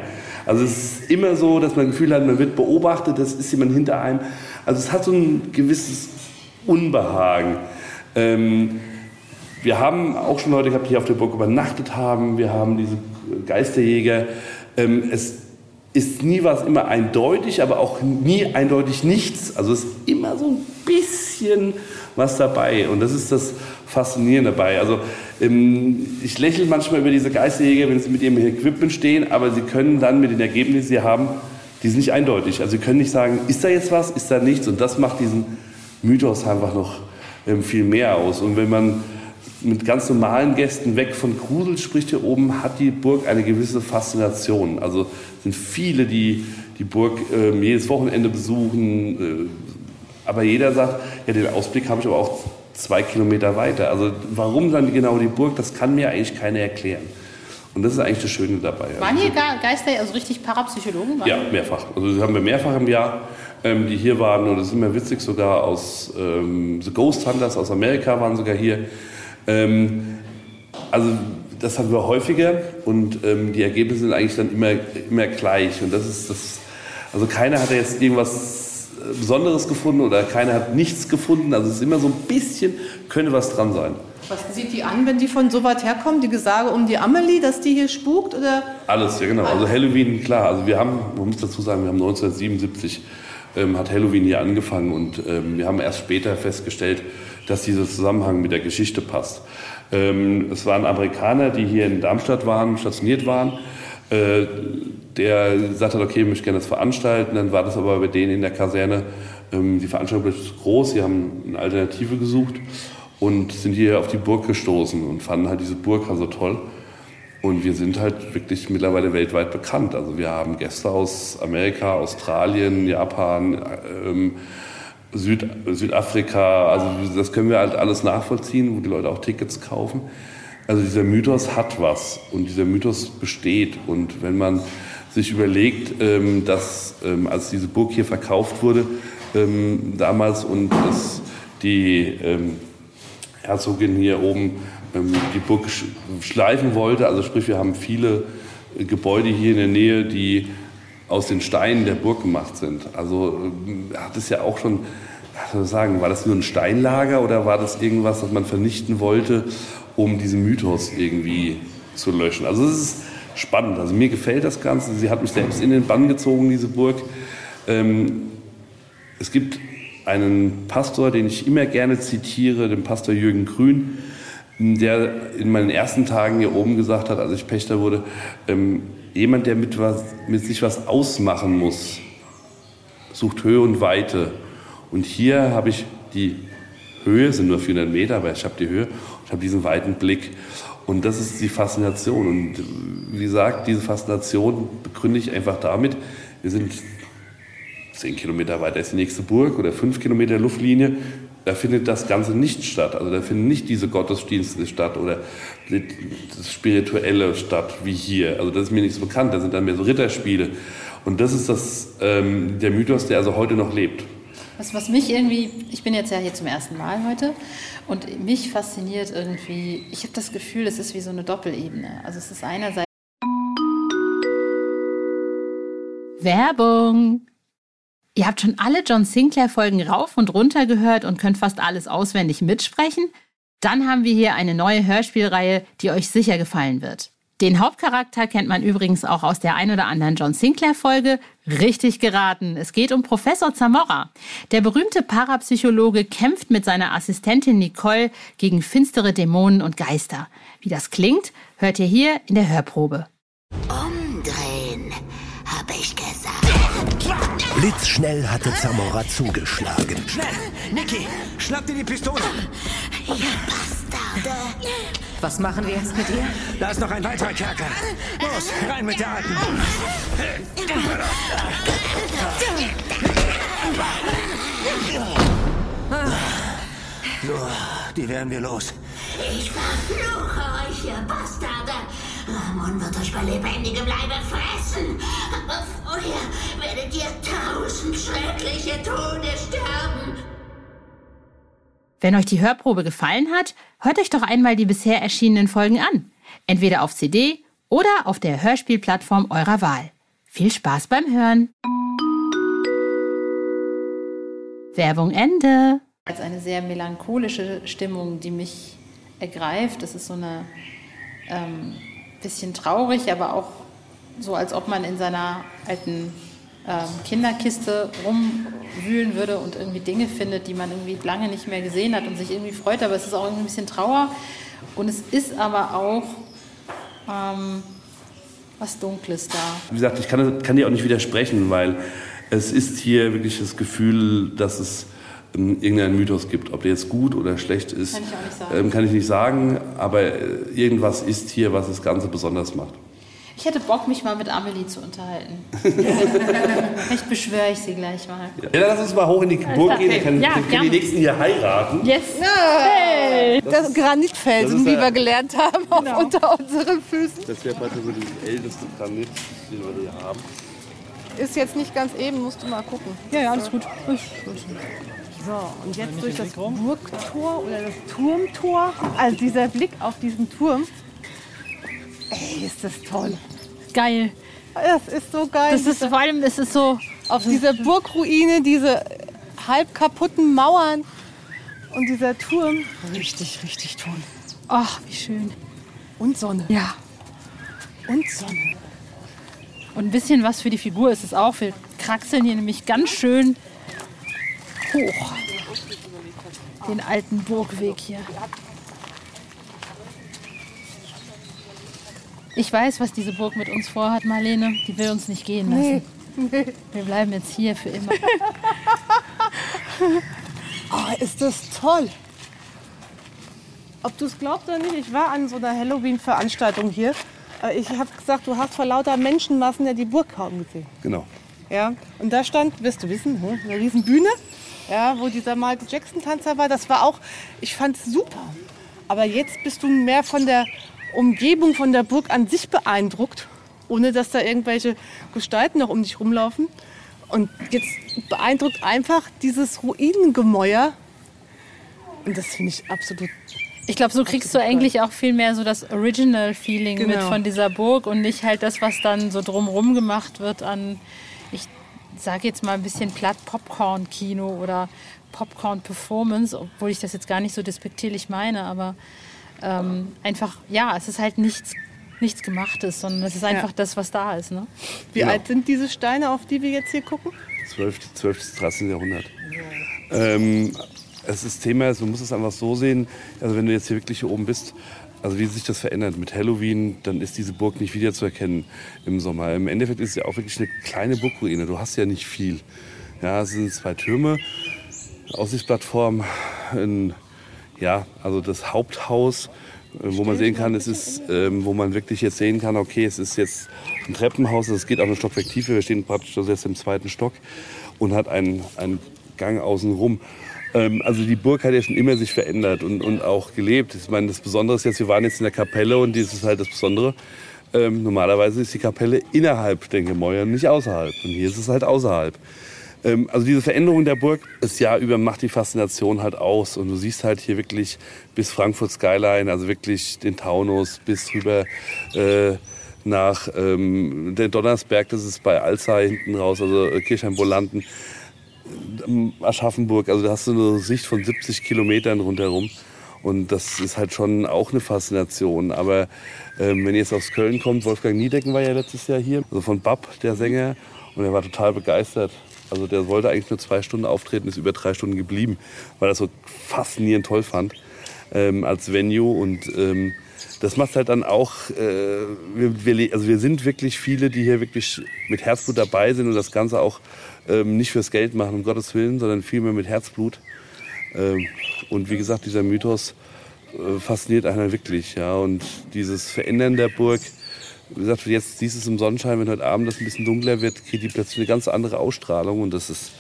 Also es ist immer so, dass man das Gefühl hat, man wird beobachtet, es ist jemand hinter einem. Also es hat so ein gewisses Unbehagen. Wir haben auch schon Leute gehabt, die auf der Burg übernachtet haben. Wir haben diese Geisterjäger. Es ist nie was immer eindeutig, aber auch nie eindeutig nichts. Also es ist immer so ein bisschen was dabei. Und das ist das Faszinierende dabei. Also ich lächle manchmal über diese Geisterjäger, wenn sie mit ihrem Equipment stehen, aber sie können dann mit den Ergebnissen, die sie haben, die sind nicht eindeutig. Also sie können nicht sagen, ist da jetzt was, ist da nichts. Und das macht diesen Mythos einfach noch viel mehr aus. Und wenn man mit ganz normalen Gästen weg von Grusel spricht, hier oben hat die Burg eine gewisse Faszination. Also sind viele, die die Burg jedes Wochenende besuchen, aber jeder sagt, ja, den Ausblick habe ich aber auch 2 Kilometer weiter. Also warum dann genau die Burg, das kann mir eigentlich keiner erklären. Und das ist eigentlich das Schöne dabei. Waren hier Geister, also richtig Parapsychologen? Ja, mehrfach. Also das haben wir mehrfach im Jahr, die hier waren. Und das ist immer witzig, sogar aus The Ghost Hunters aus Amerika waren sogar hier. Also das haben wir häufiger und die Ergebnisse sind eigentlich dann immer gleich. Und das ist das. Also keiner hat jetzt irgendwas Besonderes gefunden oder keiner hat nichts gefunden. Also es ist immer so ein bisschen, könnte was dran sein. Was sieht die an, wenn die von so weit herkommen? Die Gesage um die Amelie, dass die hier spukt? Oder? Alles, ja genau. Also Halloween, klar. Also wir haben, man muss dazu sagen, wir haben 1977 hat Halloween hier angefangen und wir haben erst später festgestellt, dass dieser Zusammenhang mit der Geschichte passt. Es waren Amerikaner, die hier in Darmstadt waren, stationiert waren. Der sagte, okay, ich möchte gerne das veranstalten. Dann war das aber bei denen in der Kaserne, die Veranstaltung war zu groß. Sie haben eine Alternative gesucht und sind hier auf die Burg gestoßen und fanden halt diese Burg also toll. Und wir sind halt wirklich mittlerweile weltweit bekannt. Also wir haben Gäste aus Amerika, Australien, Japan, Südafrika, also das können wir halt alles nachvollziehen, wo die Leute auch Tickets kaufen. Also dieser Mythos hat was und dieser Mythos besteht. Und wenn man sich überlegt, dass als diese Burg hier verkauft wurde damals und dass die Herzogin hier oben die Burg schleifen wollte, also sprich wir haben viele Gebäude hier in der Nähe, die aus den Steinen der Burg gemacht sind. Also hat es ja auch schon, sagen, war das nur ein Steinlager oder war das irgendwas, das man vernichten wollte, um diesen Mythos irgendwie zu löschen? Also es ist spannend. Also mir gefällt das Ganze. Sie hat mich selbst in den Bann gezogen, diese Burg. Es gibt einen Pastor, den ich immer gerne zitiere, den Pastor Jürgen Grün, der in meinen ersten Tagen hier oben gesagt hat, als ich Pächter wurde, jemand, der mit sich was ausmachen muss, sucht Höhe und Weite. Und hier habe ich die Höhe, sind nur 400 Meter, aber ich habe die Höhe und ich habe diesen weiten Blick. Und das ist die Faszination. Und wie gesagt, diese Faszination begründe ich einfach damit, wir sind 10 Kilometer weiter ist die nächste Burg oder 5 Kilometer Luftlinie, da findet das Ganze nicht statt. Also da finden nicht diese Gottesdienste statt oder das Spirituelle statt wie hier. Also das ist mir nicht so bekannt, da sind dann mehr so Ritterspiele. Und das ist das, der Mythos, der also heute noch lebt. Was mich irgendwie, ich bin jetzt ja hier zum ersten Mal heute und mich fasziniert irgendwie, ich habe das Gefühl, es ist wie so eine Doppelebene. Also es ist einerseits... Werbung! Ihr habt schon alle John Sinclair-Folgen rauf und runter gehört und könnt fast alles auswendig mitsprechen? Dann haben wir hier eine neue Hörspielreihe, die euch sicher gefallen wird. Den Hauptcharakter kennt man übrigens auch aus der ein oder anderen John Sinclair-Folge. Richtig geraten, es geht um Professor Zamora. Der berühmte Parapsychologe kämpft mit seiner Assistentin Nicole gegen finstere Dämonen und Geister. Wie das klingt, hört ihr hier in der Hörprobe. Umdrehen, hab ich gesagt. Blitzschnell hatte Zamora zugeschlagen. Schnell, Niki, schnapp dir die Pistole. Ja, Bastarde. Was machen wir jetzt mit ihr? Da ist noch ein weiterer Kerker. Los, rein mit der Alten. So, die werden wir los. Ich verfluche euch, ihr Bastarde. Ramon wird euch bei lebendigem Leibe fressen. Aber vorher werdet ihr 1000 schreckliche Tode sterben. Wenn euch die Hörprobe gefallen hat, hört euch doch einmal die bisher erschienenen Folgen an. Entweder auf CD oder auf der Hörspielplattform eurer Wahl. Viel Spaß beim Hören! Werbung Ende! Das ist eine sehr melancholische Stimmung, die mich ergreift. Das ist so eine bisschen traurig, aber auch so, als ob man in seiner alten Kinderkiste rumwühlen würde und irgendwie Dinge findet, die man irgendwie lange nicht mehr gesehen hat und sich irgendwie freut, aber es ist auch irgendwie ein bisschen Trauer und es ist aber auch was Dunkles da. Wie gesagt, ich kann dir auch nicht widersprechen, weil es ist hier wirklich das Gefühl, dass es irgendeinen Mythos gibt. Ob der jetzt gut oder schlecht ist, kann ich auch nicht sagen, aber irgendwas ist hier, was das Ganze besonders macht. Ich hätte Bock, mich mal mit Amelie zu unterhalten. Vielleicht beschwöre ich sie gleich mal. Ja, lass uns mal hoch in die Burg gehen. Dann können die Nächsten hier heiraten. Yes. Hey. Das Granitfelsen, die wir gelernt haben, auch unter unseren Füßen. Das wäre mal so die älteste Granit, den wir hier haben. Ist jetzt nicht ganz eben, musst du mal gucken. Ja, alles gut. So, und jetzt durch das Burgtor oder das Turmtor, also dieser Blick auf diesen Turm. Ey, ist das toll. Geil. Das ist so geil. Das ist, vor allem ist es so... Auf dieser Burgruine, diese halb kaputten Mauern und dieser Turm. Richtig, richtig toll. Ach, wie schön. Und Sonne. Ja. Und Sonne. Und ein bisschen was für die Figur ist es auch. Wir kraxeln hier nämlich ganz schön hoch. Den alten Burgweg hier. Ich weiß, was diese Burg mit uns vorhat, Marlene. Die will uns nicht gehen lassen. Nee. Wir bleiben jetzt hier für immer. Oh, ist das toll. Ob du es glaubst oder nicht, ich war an so einer Halloween-Veranstaltung hier. Ich habe gesagt, du hast vor lauter Menschenmassen ja die Burg kaum gesehen. Genau. Ja, und da stand, wirst du wissen, eine Riesenbühne, ja, wo dieser Michael Jackson-Tanzer war. Das war auch, ich fand es super. Aber jetzt bist du mehr von der Umgebung von der Burg an sich beeindruckt, ohne dass da irgendwelche Gestalten noch um dich rumlaufen. Und jetzt beeindruckt einfach dieses Ruinengemäuer. Und das finde ich absolut... Ich glaube, so kriegst du eigentlich auch viel mehr so das Original-Feeling mit von dieser Burg und nicht halt das, was dann so drumherum gemacht wird an, ich sage jetzt mal ein bisschen platt, Popcorn-Kino oder Popcorn-Performance, obwohl ich das jetzt gar nicht so despektierlich meine, aber... einfach, ja, es ist halt nichts Gemachtes, sondern es ist einfach das, was da ist. Ne? Wie alt sind diese Steine, auf die wir jetzt hier gucken? 12. 13. Jahrhundert. Ja. Es ist Thema, du musst es einfach so sehen, also wenn du jetzt hier wirklich hier oben bist, also wie sich das verändert mit Halloween, dann ist diese Burg nicht wiederzuerkennen im Sommer. Im Endeffekt ist es ja auch wirklich eine kleine Burgruine, du hast ja nicht viel. Ja, es sind 2 Türme, Aussichtsplattform, also das Haupthaus wo man sehen kann, es ist, wo man wirklich jetzt sehen kann, okay, es ist jetzt ein Treppenhaus, es geht auch ein Stockwerk tiefer, wir stehen praktisch jetzt im zweiten Stock und hat einen Gang außenrum. Also die Burg hat ja schon immer sich verändert und auch gelebt. Ich meine, das Besondere ist jetzt, wir waren jetzt in der Kapelle und das ist halt das Besondere. Normalerweise ist die Kapelle innerhalb der Gemäuern, nicht außerhalb. Und hier ist es halt außerhalb. Also diese Veränderung der Burg, das Jahr über macht die Faszination halt aus. Und du siehst halt hier wirklich bis Frankfurt Skyline, also wirklich den Taunus, bis rüber nach der Donnersberg, das ist bei Alzey hinten raus, also Kirchheim-Bolanden, Aschaffenburg. Also da hast du eine Sicht von 70 Kilometern rundherum. Und das ist halt schon auch eine Faszination. Aber wenn ihr jetzt aus Köln kommt, Wolfgang Niedecken war ja letztes Jahr hier, also von Bapp, der Sänger, und er war total begeistert. Also der wollte eigentlich nur 2 Stunden auftreten, ist über 3 Stunden geblieben, weil er das so faszinierend toll fand als Venue. Und das macht halt dann auch, wir sind wirklich viele, die hier wirklich mit Herzblut dabei sind und das Ganze auch nicht fürs Geld machen, um Gottes Willen, sondern vielmehr mit Herzblut. Und wie gesagt, dieser Mythos fasziniert einen wirklich. Ja. Und dieses Verändern der Burg, wie gesagt, jetzt siehst du es im Sonnenschein, wenn heute Abend das ein bisschen dunkler wird, kriegt die plötzlich eine ganz andere Ausstrahlung und das ist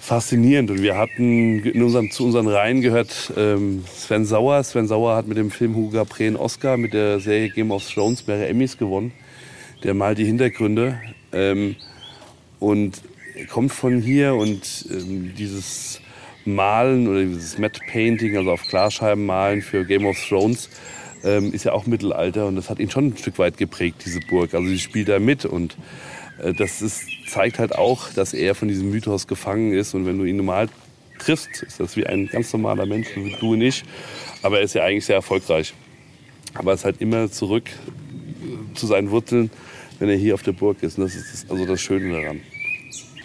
faszinierend. Und wir hatten zu unseren Reihen gehört Sven Sauer. Sven Sauer hat mit dem Film Hugo Capret einen Oscar, mit der Serie Game of Thrones mehrere Emmys gewonnen. Der malt die Hintergründe und kommt von hier und dieses Malen oder dieses Matte Painting, also auf Glasscheiben malen für Game of Thrones, ist ja auch Mittelalter und das hat ihn schon ein Stück weit geprägt, diese Burg. Also sie spielt da mit und das zeigt halt auch, dass er von diesem Mythos gefangen ist und wenn du ihn normal triffst, ist das wie ein ganz normaler Mensch, wie du und ich, aber er ist ja eigentlich sehr erfolgreich. Aber es ist halt immer zurück zu seinen Wurzeln, wenn er hier auf der Burg ist und das ist also das Schöne daran.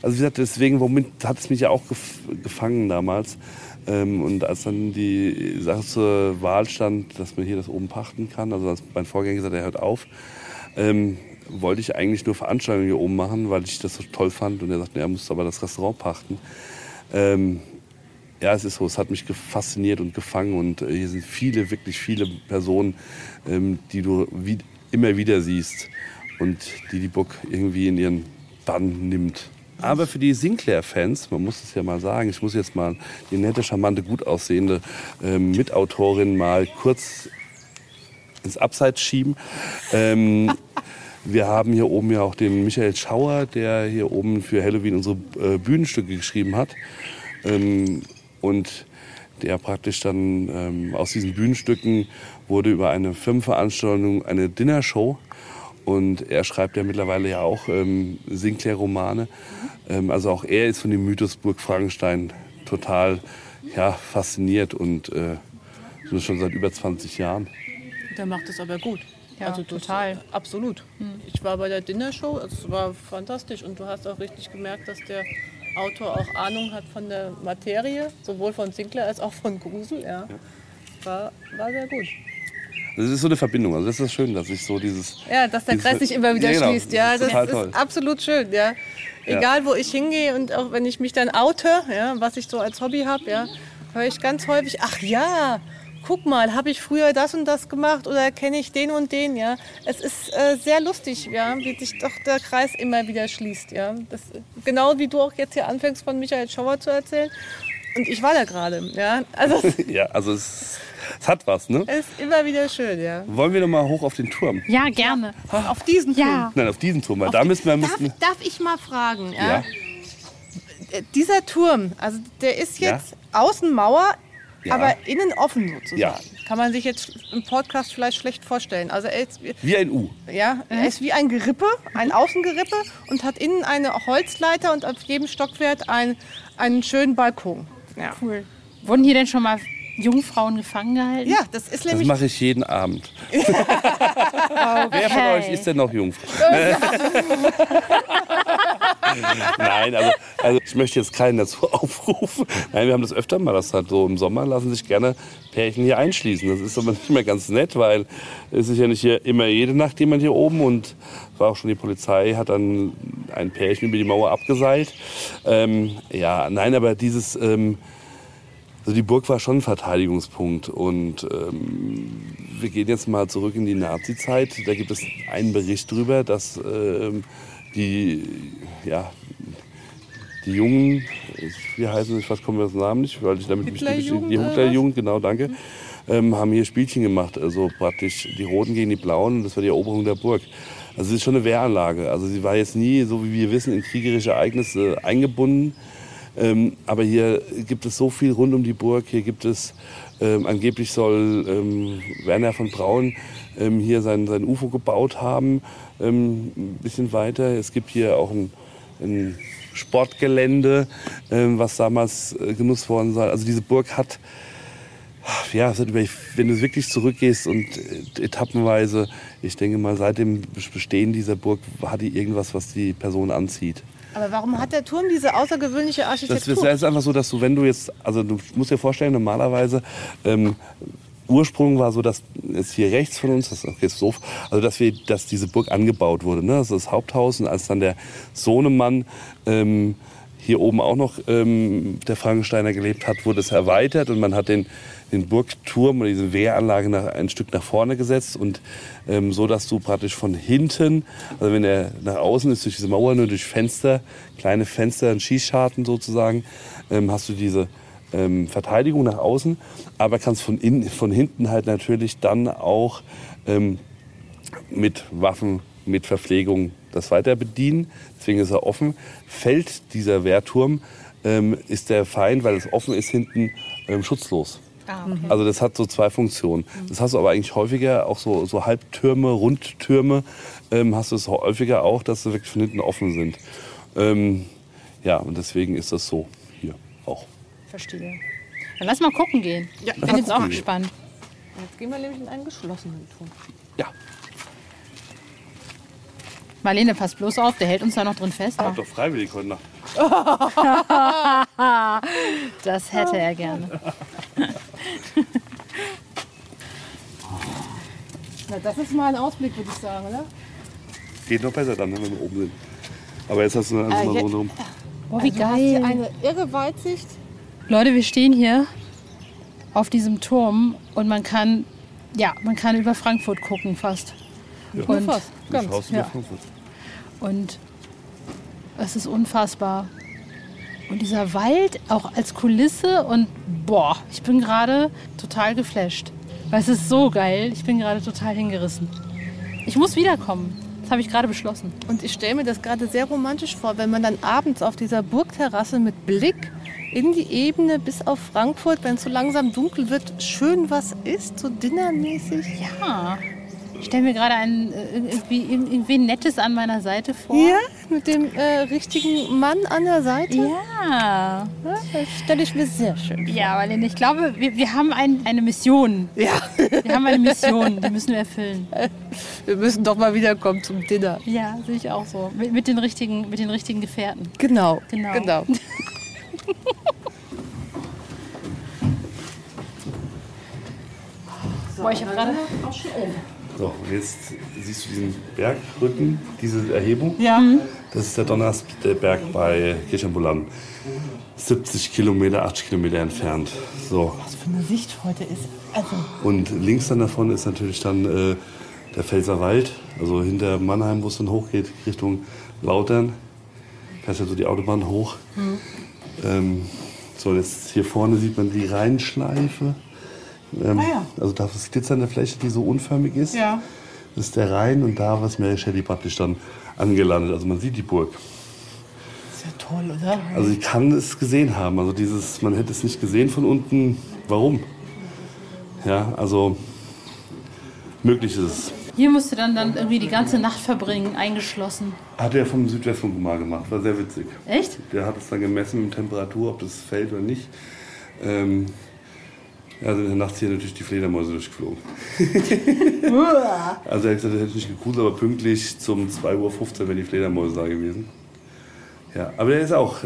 Also wie gesagt, deswegen, womit hat es mich ja auch gefangen damals. Und als dann die Sache zur Wahl stand, dass man hier das oben pachten kann, also als mein Vorgänger gesagt hat, er hört auf, wollte ich eigentlich nur Veranstaltungen hier oben machen, weil ich das so toll fand. Und er sagte, er muss aber das Restaurant pachten. Ja, es ist so, es hat mich fasziniert und gefangen. Und hier sind wirklich viele Personen, die du immer wieder siehst und die Burg irgendwie in ihren Bann nimmt. Aber für die Sinclair-Fans, man muss es ja mal sagen, ich muss jetzt mal die nette, charmante, gut aussehende Mitautorin mal kurz ins Abseits schieben. Wir haben hier oben ja auch den Michael Schauer, der hier oben für Halloween unsere Bühnenstücke geschrieben hat. Und der praktisch dann aus diesen Bühnenstücken wurde über eine Firmenveranstaltung eine Dinnershow. Und er schreibt ja mittlerweile ja auch Sinclair-Romane. Also auch er ist von dem Mythos Burg Frankenstein total fasziniert und schon seit über 20 Jahren. Der macht das aber gut. Ja, also total. Absolut. Ich war bei der Dinnershow, also es war fantastisch. Und du hast auch richtig gemerkt, dass der Autor auch Ahnung hat von der Materie, sowohl von Sinclair als auch von Grusel. Ja. War sehr gut. Das ist so eine Verbindung, also das ist schön, dass ich so dieses... Ja, dass der Kreis sich immer wieder schließt, ja, das ist absolut schön, ja. Egal, wo ich hingehe und auch wenn ich mich dann oute, ja, was ich so als Hobby habe, ja, höre ich ganz häufig, ach ja, guck mal, habe ich früher das und das gemacht oder kenne ich den und den, ja. Es ist sehr lustig, ja, wie sich doch der Kreis immer wieder schließt, ja. Das, genau wie du auch jetzt hier anfängst, von Michael Schauer zu erzählen. Und ich war da gerade, ja. Also es hat was, ne? Es ist immer wieder schön, ja. Wollen wir noch mal hoch auf den Turm? Ja, gerne. Ja. Auf diesen Turm? Ja. Nein, auf diesen Turm. Weil da müssen wir, darf ich mal fragen? Ja. Dieser Turm, also der ist jetzt Außenmauer, aber innen offen sozusagen. Ja. Kann man sich jetzt im Podcast vielleicht schlecht vorstellen. Also er ist, wie ein U. Ja, er ist wie ein Gerippe, ein Außengerippe und hat innen eine Holzleiter und auf jedem Stockwerk einen schönen Balkon. Ja. Cool. Wurden hier denn schon mal Jungfrauen gefangen gehalten? Ja, das ist nämlich... Das mache ich jeden Abend. Okay. Wer von euch ist denn noch Jungfrau? Nein, also ich möchte jetzt keinen dazu aufrufen. Nein, wir haben das öfter mal, das halt so im Sommer lassen sich gerne Pärchen hier einschließen. Das ist aber nicht mehr ganz nett, weil es ist ja nicht hier immer jede Nacht jemand hier oben und war auch schon die Polizei, hat dann ein Pärchen über die Mauer abgeseilt. Aber dieses Also die Burg war schon ein Verteidigungspunkt. Und wir gehen jetzt mal zurück in die Nazi-Zeit. Da gibt es einen Bericht darüber, dass die Jungen, wie heißen sie, was kommen wir das Namen nicht, weil ich damit die Hitlerjugend, genau, danke, haben hier Spielchen gemacht. Also praktisch die Roten gegen die Blauen, das war die Eroberung der Burg. Also es ist schon eine Wehranlage. Also sie war jetzt nie, so wie wir wissen, in kriegerische Ereignisse eingebunden. Aber hier gibt es so viel rund um die Burg. Hier gibt es, angeblich soll Werner von Braun hier sein UFO gebaut haben, ein bisschen weiter. Es gibt hier auch ein Sportgelände, was damals genutzt worden sei. Also diese Burg hat, wenn du wirklich zurückgehst und etappenweise, ich denke mal, seit dem Bestehen dieser Burg hat die irgendwas, was die Person anzieht. Aber warum hat der Turm diese außergewöhnliche Architektur? Das ist einfach so, dass du, wenn du jetzt, also du musst dir vorstellen, normalerweise, Ursprung war so, dass es hier rechts von uns, das ist doof, also dass diese Burg angebaut wurde, ne? Das ist das Haupthaus, und als dann der Sohnemann hier oben auch noch der Frankensteiner gelebt hat, wurde es erweitert und man hat den Burgturm oder diese Wehranlage ein Stück nach vorne gesetzt und so, dass du praktisch von hinten, also wenn er nach außen ist, durch diese Mauer, nur durch Fenster, kleine Fenster, einen Schießscharten sozusagen, hast du diese Verteidigung nach außen, aber kannst von hinten halt natürlich dann auch mit Waffen, mit Verpflegung das weiter bedienen. Deswegen ist er offen. Fällt dieser Wehrturm, ist der Feind, weil es offen ist, hinten schutzlos. Ah, okay. Also das hat so zwei Funktionen. Das hast du aber eigentlich häufiger, auch so Halbtürme, Rundtürme, hast du es häufiger auch, dass sie wirklich von hinten offen sind. Und deswegen ist das so hier auch. Verstehe. Dann lass mal gucken gehen. Ja, ich bin jetzt auch gespannt. Jetzt gehen wir nämlich in einen geschlossenen Turm. Ja. Marlene, pass bloß auf, der hält uns da noch drin fest. Ich hab doch freiwillig heute Nacht. Das hätte er gerne. Na, das ist mal ein Ausblick, würde ich sagen, oder? Geht noch besser dann, wenn wir oben sind. Aber jetzt hast du einfach mal rundherum. Oh, wie geil. Du hast hier eine irre Weitsicht. Leute, wir stehen hier auf diesem Turm und man kann über Frankfurt gucken fast. Ja. Und fast, ganz. Ja. Und es ist unfassbar. Und dieser Wald auch als Kulisse und boah, ich bin gerade total geflasht. Weil es ist so geil, ich bin gerade total hingerissen. Ich muss wiederkommen. Das habe ich gerade beschlossen. Und ich stelle mir das gerade sehr romantisch vor, wenn man dann abends auf dieser Burgterrasse mit Blick in die Ebene bis auf Frankfurt, wenn es so langsam dunkel wird, schön was isst, so dinnermäßig. Ja, ich stelle mir gerade irgendwie Nettes an meiner Seite vor. Ja, mit dem richtigen Mann an der Seite. Ja. Das stelle ich mir sehr schön vor. Ja, Marlene, ich glaube, wir haben eine Mission. Ja. Wir haben eine Mission, die müssen wir erfüllen. Wir müssen doch mal wiederkommen zum Dinner. Ja, sehe ich auch so. Mit den richtigen Gefährten. Genau. Boah, ich hab gerade auch schon oben. So, und jetzt siehst du diesen Bergrücken, diese Erhebung. Ja. Das ist der Donnersberg bei Kirchheim-Bolanden. 70 Kilometer, 80 Kilometer entfernt. So. Was für eine Sicht heute ist. Also. Und links dann davon ist natürlich dann der Pfälzerwald, also hinter Mannheim, wo es dann hochgeht, Richtung Lautern. Da ist ja so die Autobahn hoch. Mhm. So, jetzt hier vorne sieht man die Rheinschleife. Also da das glitzernde Fläche, die so unförmig ist. Ja. Das ist der Rhein und da war es Mary Shelley praktisch dann angelandet. Also man sieht die Burg. Das ist ja toll, oder? Also ich kann es gesehen haben. Also dieses, man hätte es nicht gesehen von unten. Warum? Ja, also möglich ist es. Hier musst du dann irgendwie die ganze Nacht verbringen, eingeschlossen. Hat er vom Südwestfunk mal gemacht, war sehr witzig. Echt? Der hat es dann gemessen mit Temperatur, ob das fällt oder nicht. Also in der Nacht hier natürlich die Fledermäuse durchgeflogen. Also er hat gesagt, das hätte nicht gekugelt, aber pünktlich zum 2.15 Uhr wären die Fledermäuse da gewesen. Ja, aber der ist auch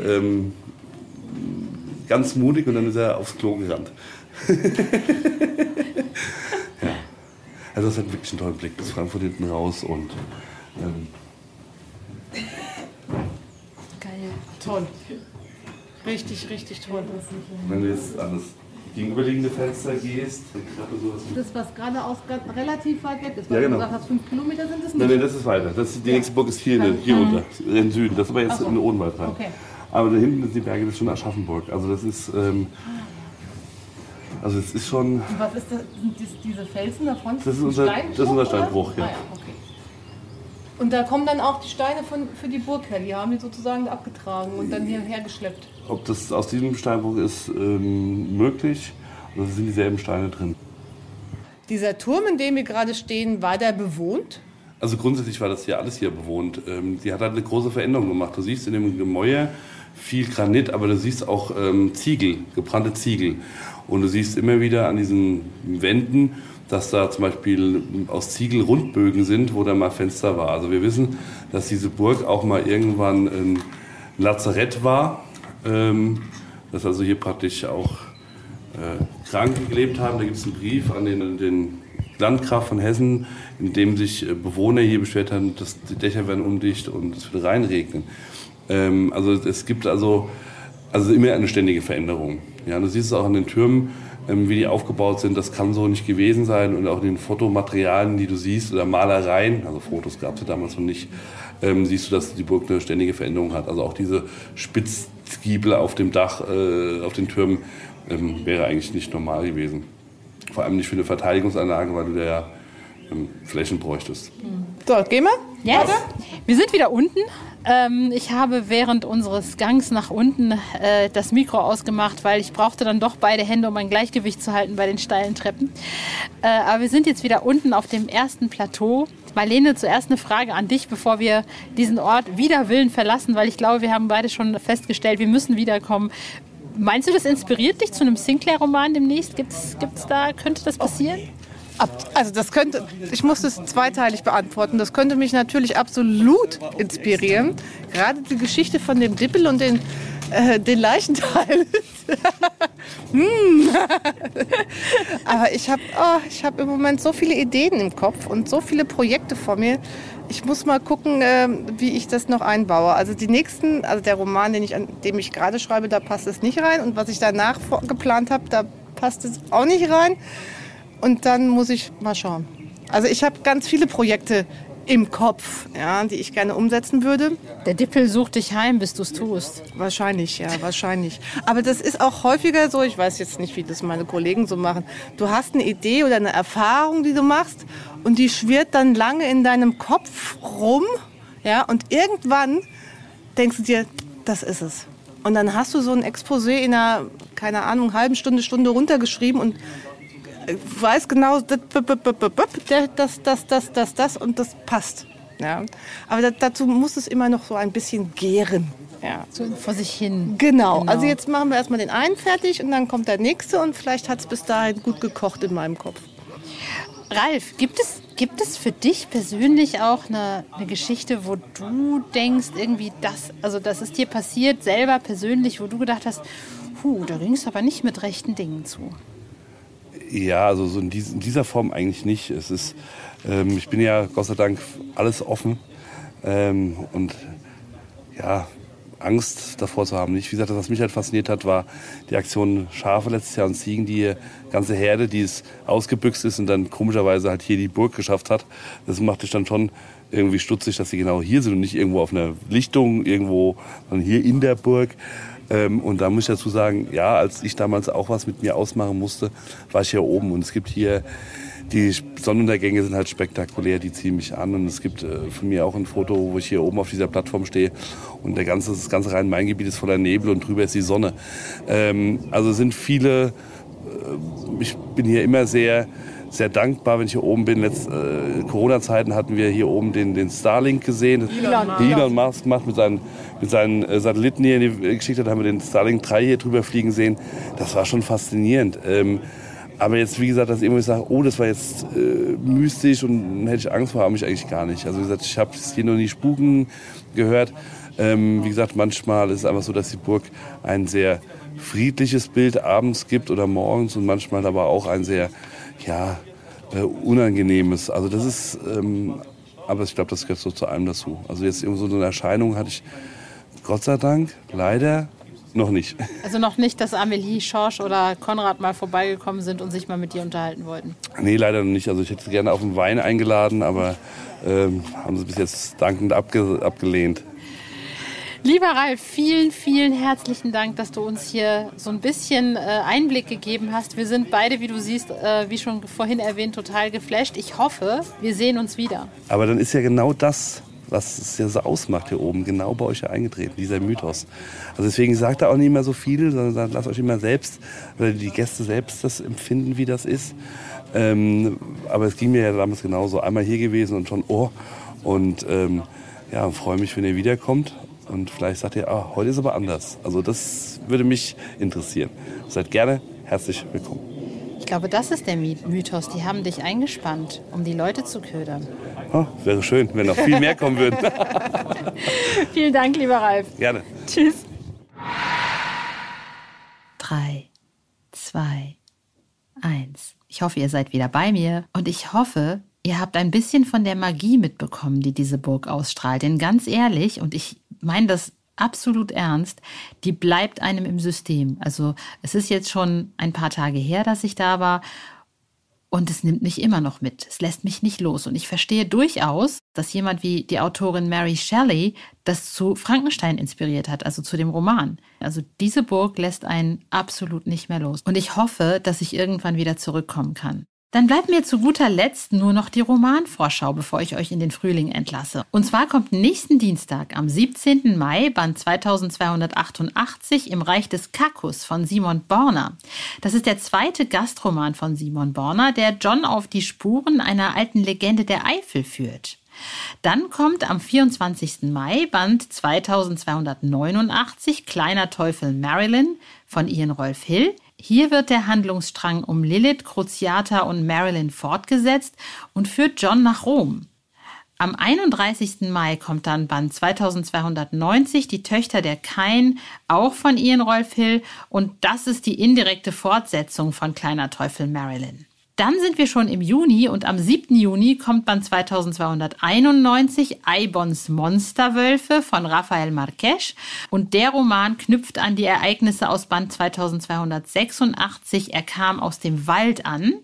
ganz mutig und dann ist er aufs Klo gerannt. Also das hat wirklich einen tollen Blick bis Frankfurt hinten raus und geil, toll, richtig toll. Wenn du jetzt alles gegenüberliegende Fenster gehst, Klappe sowas. Das, was geradeaus relativ weit weg ist, weil ja, genau. Du gesagt hast, 5 Kilometer sind es nicht. Nein, nein, das ist weiter. Das ist, die nächste Burg ist hier runter, im Süden. Das ist aber jetzt in den Odenwald rein. Okay. Aber da hinten sind die Berge, das ist schon Aschaffenburg. Also das ist, also es ist schon... Und was ist das? Sind diese Felsen da vorne? Das ist unser Steinbruch, ja. Ah, ja, okay. Und da kommen dann auch die Steine für die Burg her, die haben die sozusagen abgetragen und dann hierher geschleppt. Ob das aus diesem Steinbruch ist möglich, also sind dieselben Steine drin. Dieser Turm, in dem wir gerade stehen, war der bewohnt? Also grundsätzlich war das hier alles hier bewohnt. Die hat halt eine große Veränderung gemacht. Du siehst in dem Gemäuer viel Granit, aber du siehst auch Ziegel, gebrannte Ziegel. Und du siehst immer wieder an diesen Wänden, dass da zum Beispiel aus Ziegel Rundbögen sind, wo da mal Fenster war. Also wir wissen, dass diese Burg auch mal irgendwann ein Lazarett war, dass also hier praktisch auch Kranke gelebt haben. Da gibt es einen Brief an den Landgraf von Hessen, in dem sich Bewohner hier beschwert haben, dass die Dächer werden undicht und es wird reinregnen. Also es gibt also immer eine ständige Veränderung. Ja, du siehst es auch an den Türmen, wie die aufgebaut sind, das kann so nicht gewesen sein. Und auch in den Fotomaterialien, die du siehst, oder Malereien, also Fotos gab es ja damals noch nicht, siehst du, dass die Burg eine ständige Veränderung hat. Also auch diese Spitzgiebel auf dem Dach, auf den Türmen, wäre eigentlich nicht normal gewesen. Vor allem nicht für eine Verteidigungsanlage, weil du da ja Flächen bräuchtest. So, gehen wir? Ja. Yes. Wir sind wieder unten. Ich habe während unseres Gangs nach unten das Mikro ausgemacht, weil ich brauchte dann doch beide Hände, um mein Gleichgewicht zu halten bei den steilen Treppen. Aber wir sind jetzt wieder unten auf dem ersten Plateau. Marlene, zuerst eine Frage an dich, bevor wir diesen Ort wider Willen verlassen, weil ich glaube, wir haben beide schon festgestellt, wir müssen wiederkommen. Meinst du, das inspiriert dich zu einem Sinclair-Roman demnächst? Gibt's da, könnte das passieren? Also das könnte, ich muss das zweiteilig beantworten, das könnte mich natürlich absolut inspirieren. Gerade die Geschichte von dem Dippel und den Leichenteilen. Aber ich hab im Moment so viele Ideen im Kopf und so viele Projekte vor mir. Ich muss mal gucken, wie ich das noch einbaue. Also der Roman, an dem ich gerade schreibe, da passt es nicht rein. Und was ich danach geplant habe, da passt es auch nicht rein. Und dann muss ich mal schauen. Also ich habe ganz viele Projekte im Kopf, ja, die ich gerne umsetzen würde. Der Dippel sucht dich heim, bis du es tust. Wahrscheinlich, ja, wahrscheinlich. Aber das ist auch häufiger so, ich weiß jetzt nicht, wie das meine Kollegen so machen. Du hast eine Idee oder eine Erfahrung, die du machst und die schwirrt dann lange in deinem Kopf rum, ja, und irgendwann denkst du dir, das ist es. Und dann hast du so ein Exposé in einer, keine Ahnung, halben Stunde runtergeschrieben und weiß genau, das und das passt. Ja. Aber dazu muss es immer noch so ein bisschen gären. Ja. So vor sich hin. Genau. Also jetzt machen wir erstmal den einen fertig und dann kommt der nächste und vielleicht hat es bis dahin gut gekocht in meinem Kopf. Ralf, gibt es für dich persönlich auch eine Geschichte, wo du denkst, irgendwie das ist dir passiert, selber persönlich, wo du gedacht hast, da ging es aber nicht mit rechten Dingen zu? Ja, also so in dieser Form eigentlich nicht. Es ist, ich bin ja Gott sei Dank alles offen und ja, Angst davor zu haben nicht. Wie gesagt, das, was mich halt fasziniert hat, war die Aktion Schafe letztes Jahr und Ziegen, die ganze Herde, die es ausgebüxt ist und dann komischerweise halt hier die Burg geschafft hat. Das macht dich dann schon irgendwie stutzig, dass sie genau hier sind und nicht irgendwo auf einer Lichtung irgendwo, sondern hier in der Burg. Und da muss ich dazu sagen, ja, als ich damals auch was mit mir ausmachen musste, war ich hier oben. Und es gibt hier, die Sonnenuntergänge sind halt spektakulär, die ziehen mich an. Und es gibt von mir auch ein Foto, wo ich hier oben auf dieser Plattform stehe. Und das ganze Rhein-Main-Gebiet ist voller Nebel und drüber ist die Sonne. Also sind viele, ich bin hier immer sehr, sehr dankbar, wenn ich hier oben bin. Corona-Zeiten hatten wir hier oben den Starlink gesehen. Elon Musk macht mit seinen Satelliten hier geschickt hat, haben wir den Starlink 3 hier drüber fliegen sehen. Das war schon faszinierend. Aber jetzt, wie gesagt, dass ich sage, das war jetzt mystisch und hätte ich Angst vor, habe ich eigentlich gar nicht. Also wie gesagt, ich habe hier noch nie Spuken gehört. Wie gesagt, manchmal ist es einfach so, dass die Burg ein sehr friedliches Bild abends gibt oder morgens und manchmal aber auch ein sehr, ja, unangenehmes. Also das ist, aber ich glaube, das gehört so zu allem dazu. Also jetzt so eine Erscheinung hatte ich Gott sei Dank leider Noch nicht. Also noch nicht, dass Amelie, Schorsch oder Konrad mal vorbeigekommen sind und sich mal mit dir unterhalten wollten? Nee, leider nicht. Also ich hätte sie gerne auf den Wein eingeladen, aber haben sie bis jetzt dankend abgelehnt. Lieber Ralf, vielen, vielen herzlichen Dank, dass du uns hier so ein bisschen Einblick gegeben hast. Wir sind beide, wie du siehst, wie schon vorhin erwähnt, total geflasht. Ich hoffe, wir sehen uns wieder. Aber dann ist ja genau das, was es ja so ausmacht hier oben, genau bei euch ja eingetreten, dieser Mythos. Also deswegen sagt da auch nicht mehr so viel, sondern lasst euch immer selbst, oder die Gäste selbst das empfinden, wie das ist. Aber es ging mir ja damals genauso. Einmal hier gewesen und schon, oh. Und ja, freue mich, wenn ihr wiederkommt. Und vielleicht sagt ihr, ah, heute ist aber anders. Also das würde mich interessieren. Seid gerne herzlich willkommen. Ich glaube, das ist der Mythos. Die haben dich eingespannt, um die Leute zu ködern. Oh, wäre schön, wenn noch viel mehr kommen würden. Vielen Dank, lieber Ralf. Gerne. Tschüss. 3, 2, 1. Ich hoffe, ihr seid wieder bei mir. Und ich hoffe, ihr habt ein bisschen von der Magie mitbekommen, die diese Burg ausstrahlt. Denn ganz ehrlich, und ich meine das absolut ernst, die bleibt einem im System. Also es ist jetzt schon ein paar Tage her, dass ich da war und es nimmt mich immer noch mit. Es lässt mich nicht los und ich verstehe durchaus, dass jemand wie die Autorin Mary Shelley das zu Frankenstein inspiriert hat, also zu dem Roman. Also diese Burg lässt einen absolut nicht mehr los und ich hoffe, dass ich irgendwann wieder zurückkommen kann. Dann bleibt mir zu guter Letzt nur noch die Romanvorschau, bevor ich euch in den Frühling entlasse. Und zwar kommt nächsten Dienstag am 17. Mai Band 2288 im Reich des Kakus von Simon Börner. Das ist der zweite Gastroman von Simon Börner, der John auf die Spuren einer alten Legende der Eifel führt. Dann kommt am 24. Mai Band 2289 Kleiner Teufel Marilyn von Ian Rolf Hill. Hier wird der Handlungsstrang um Lilith, Cruciata und Marilyn fortgesetzt und führt John nach Rom. Am 31. Mai kommt dann Band 2290, Die Töchter der Kain, auch von Ian Rolf Hill. Und das ist die indirekte Fortsetzung von Kleiner Teufel Marilyn. Dann sind wir schon im Juni und am 7. Juni kommt Band 2291 Aibons Monsterwölfe von Rafael Marques und der Roman knüpft an die Ereignisse aus Band 2286 Er kam aus dem Wald an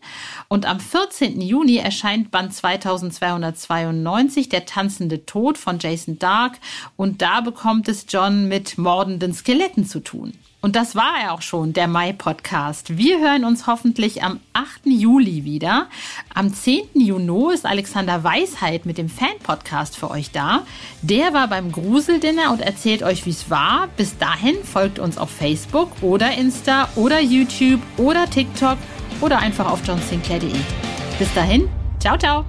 und am 14. Juni erscheint Band 2292 Der tanzende Tod von Jason Dark und da bekommt es John mit mordenden Skeletten zu tun. Und das war ja auch schon, der Mai-Podcast. Wir hören uns hoffentlich am 8. Juli wieder. Am 10. Juni ist Alexander Weisheit mit dem Fan-Podcast für euch da. Der war beim Gruseldinner und erzählt euch, wie es war. Bis dahin folgt uns auf Facebook oder Insta oder YouTube oder TikTok oder einfach auf johnsinclair.de. Bis dahin, ciao, ciao.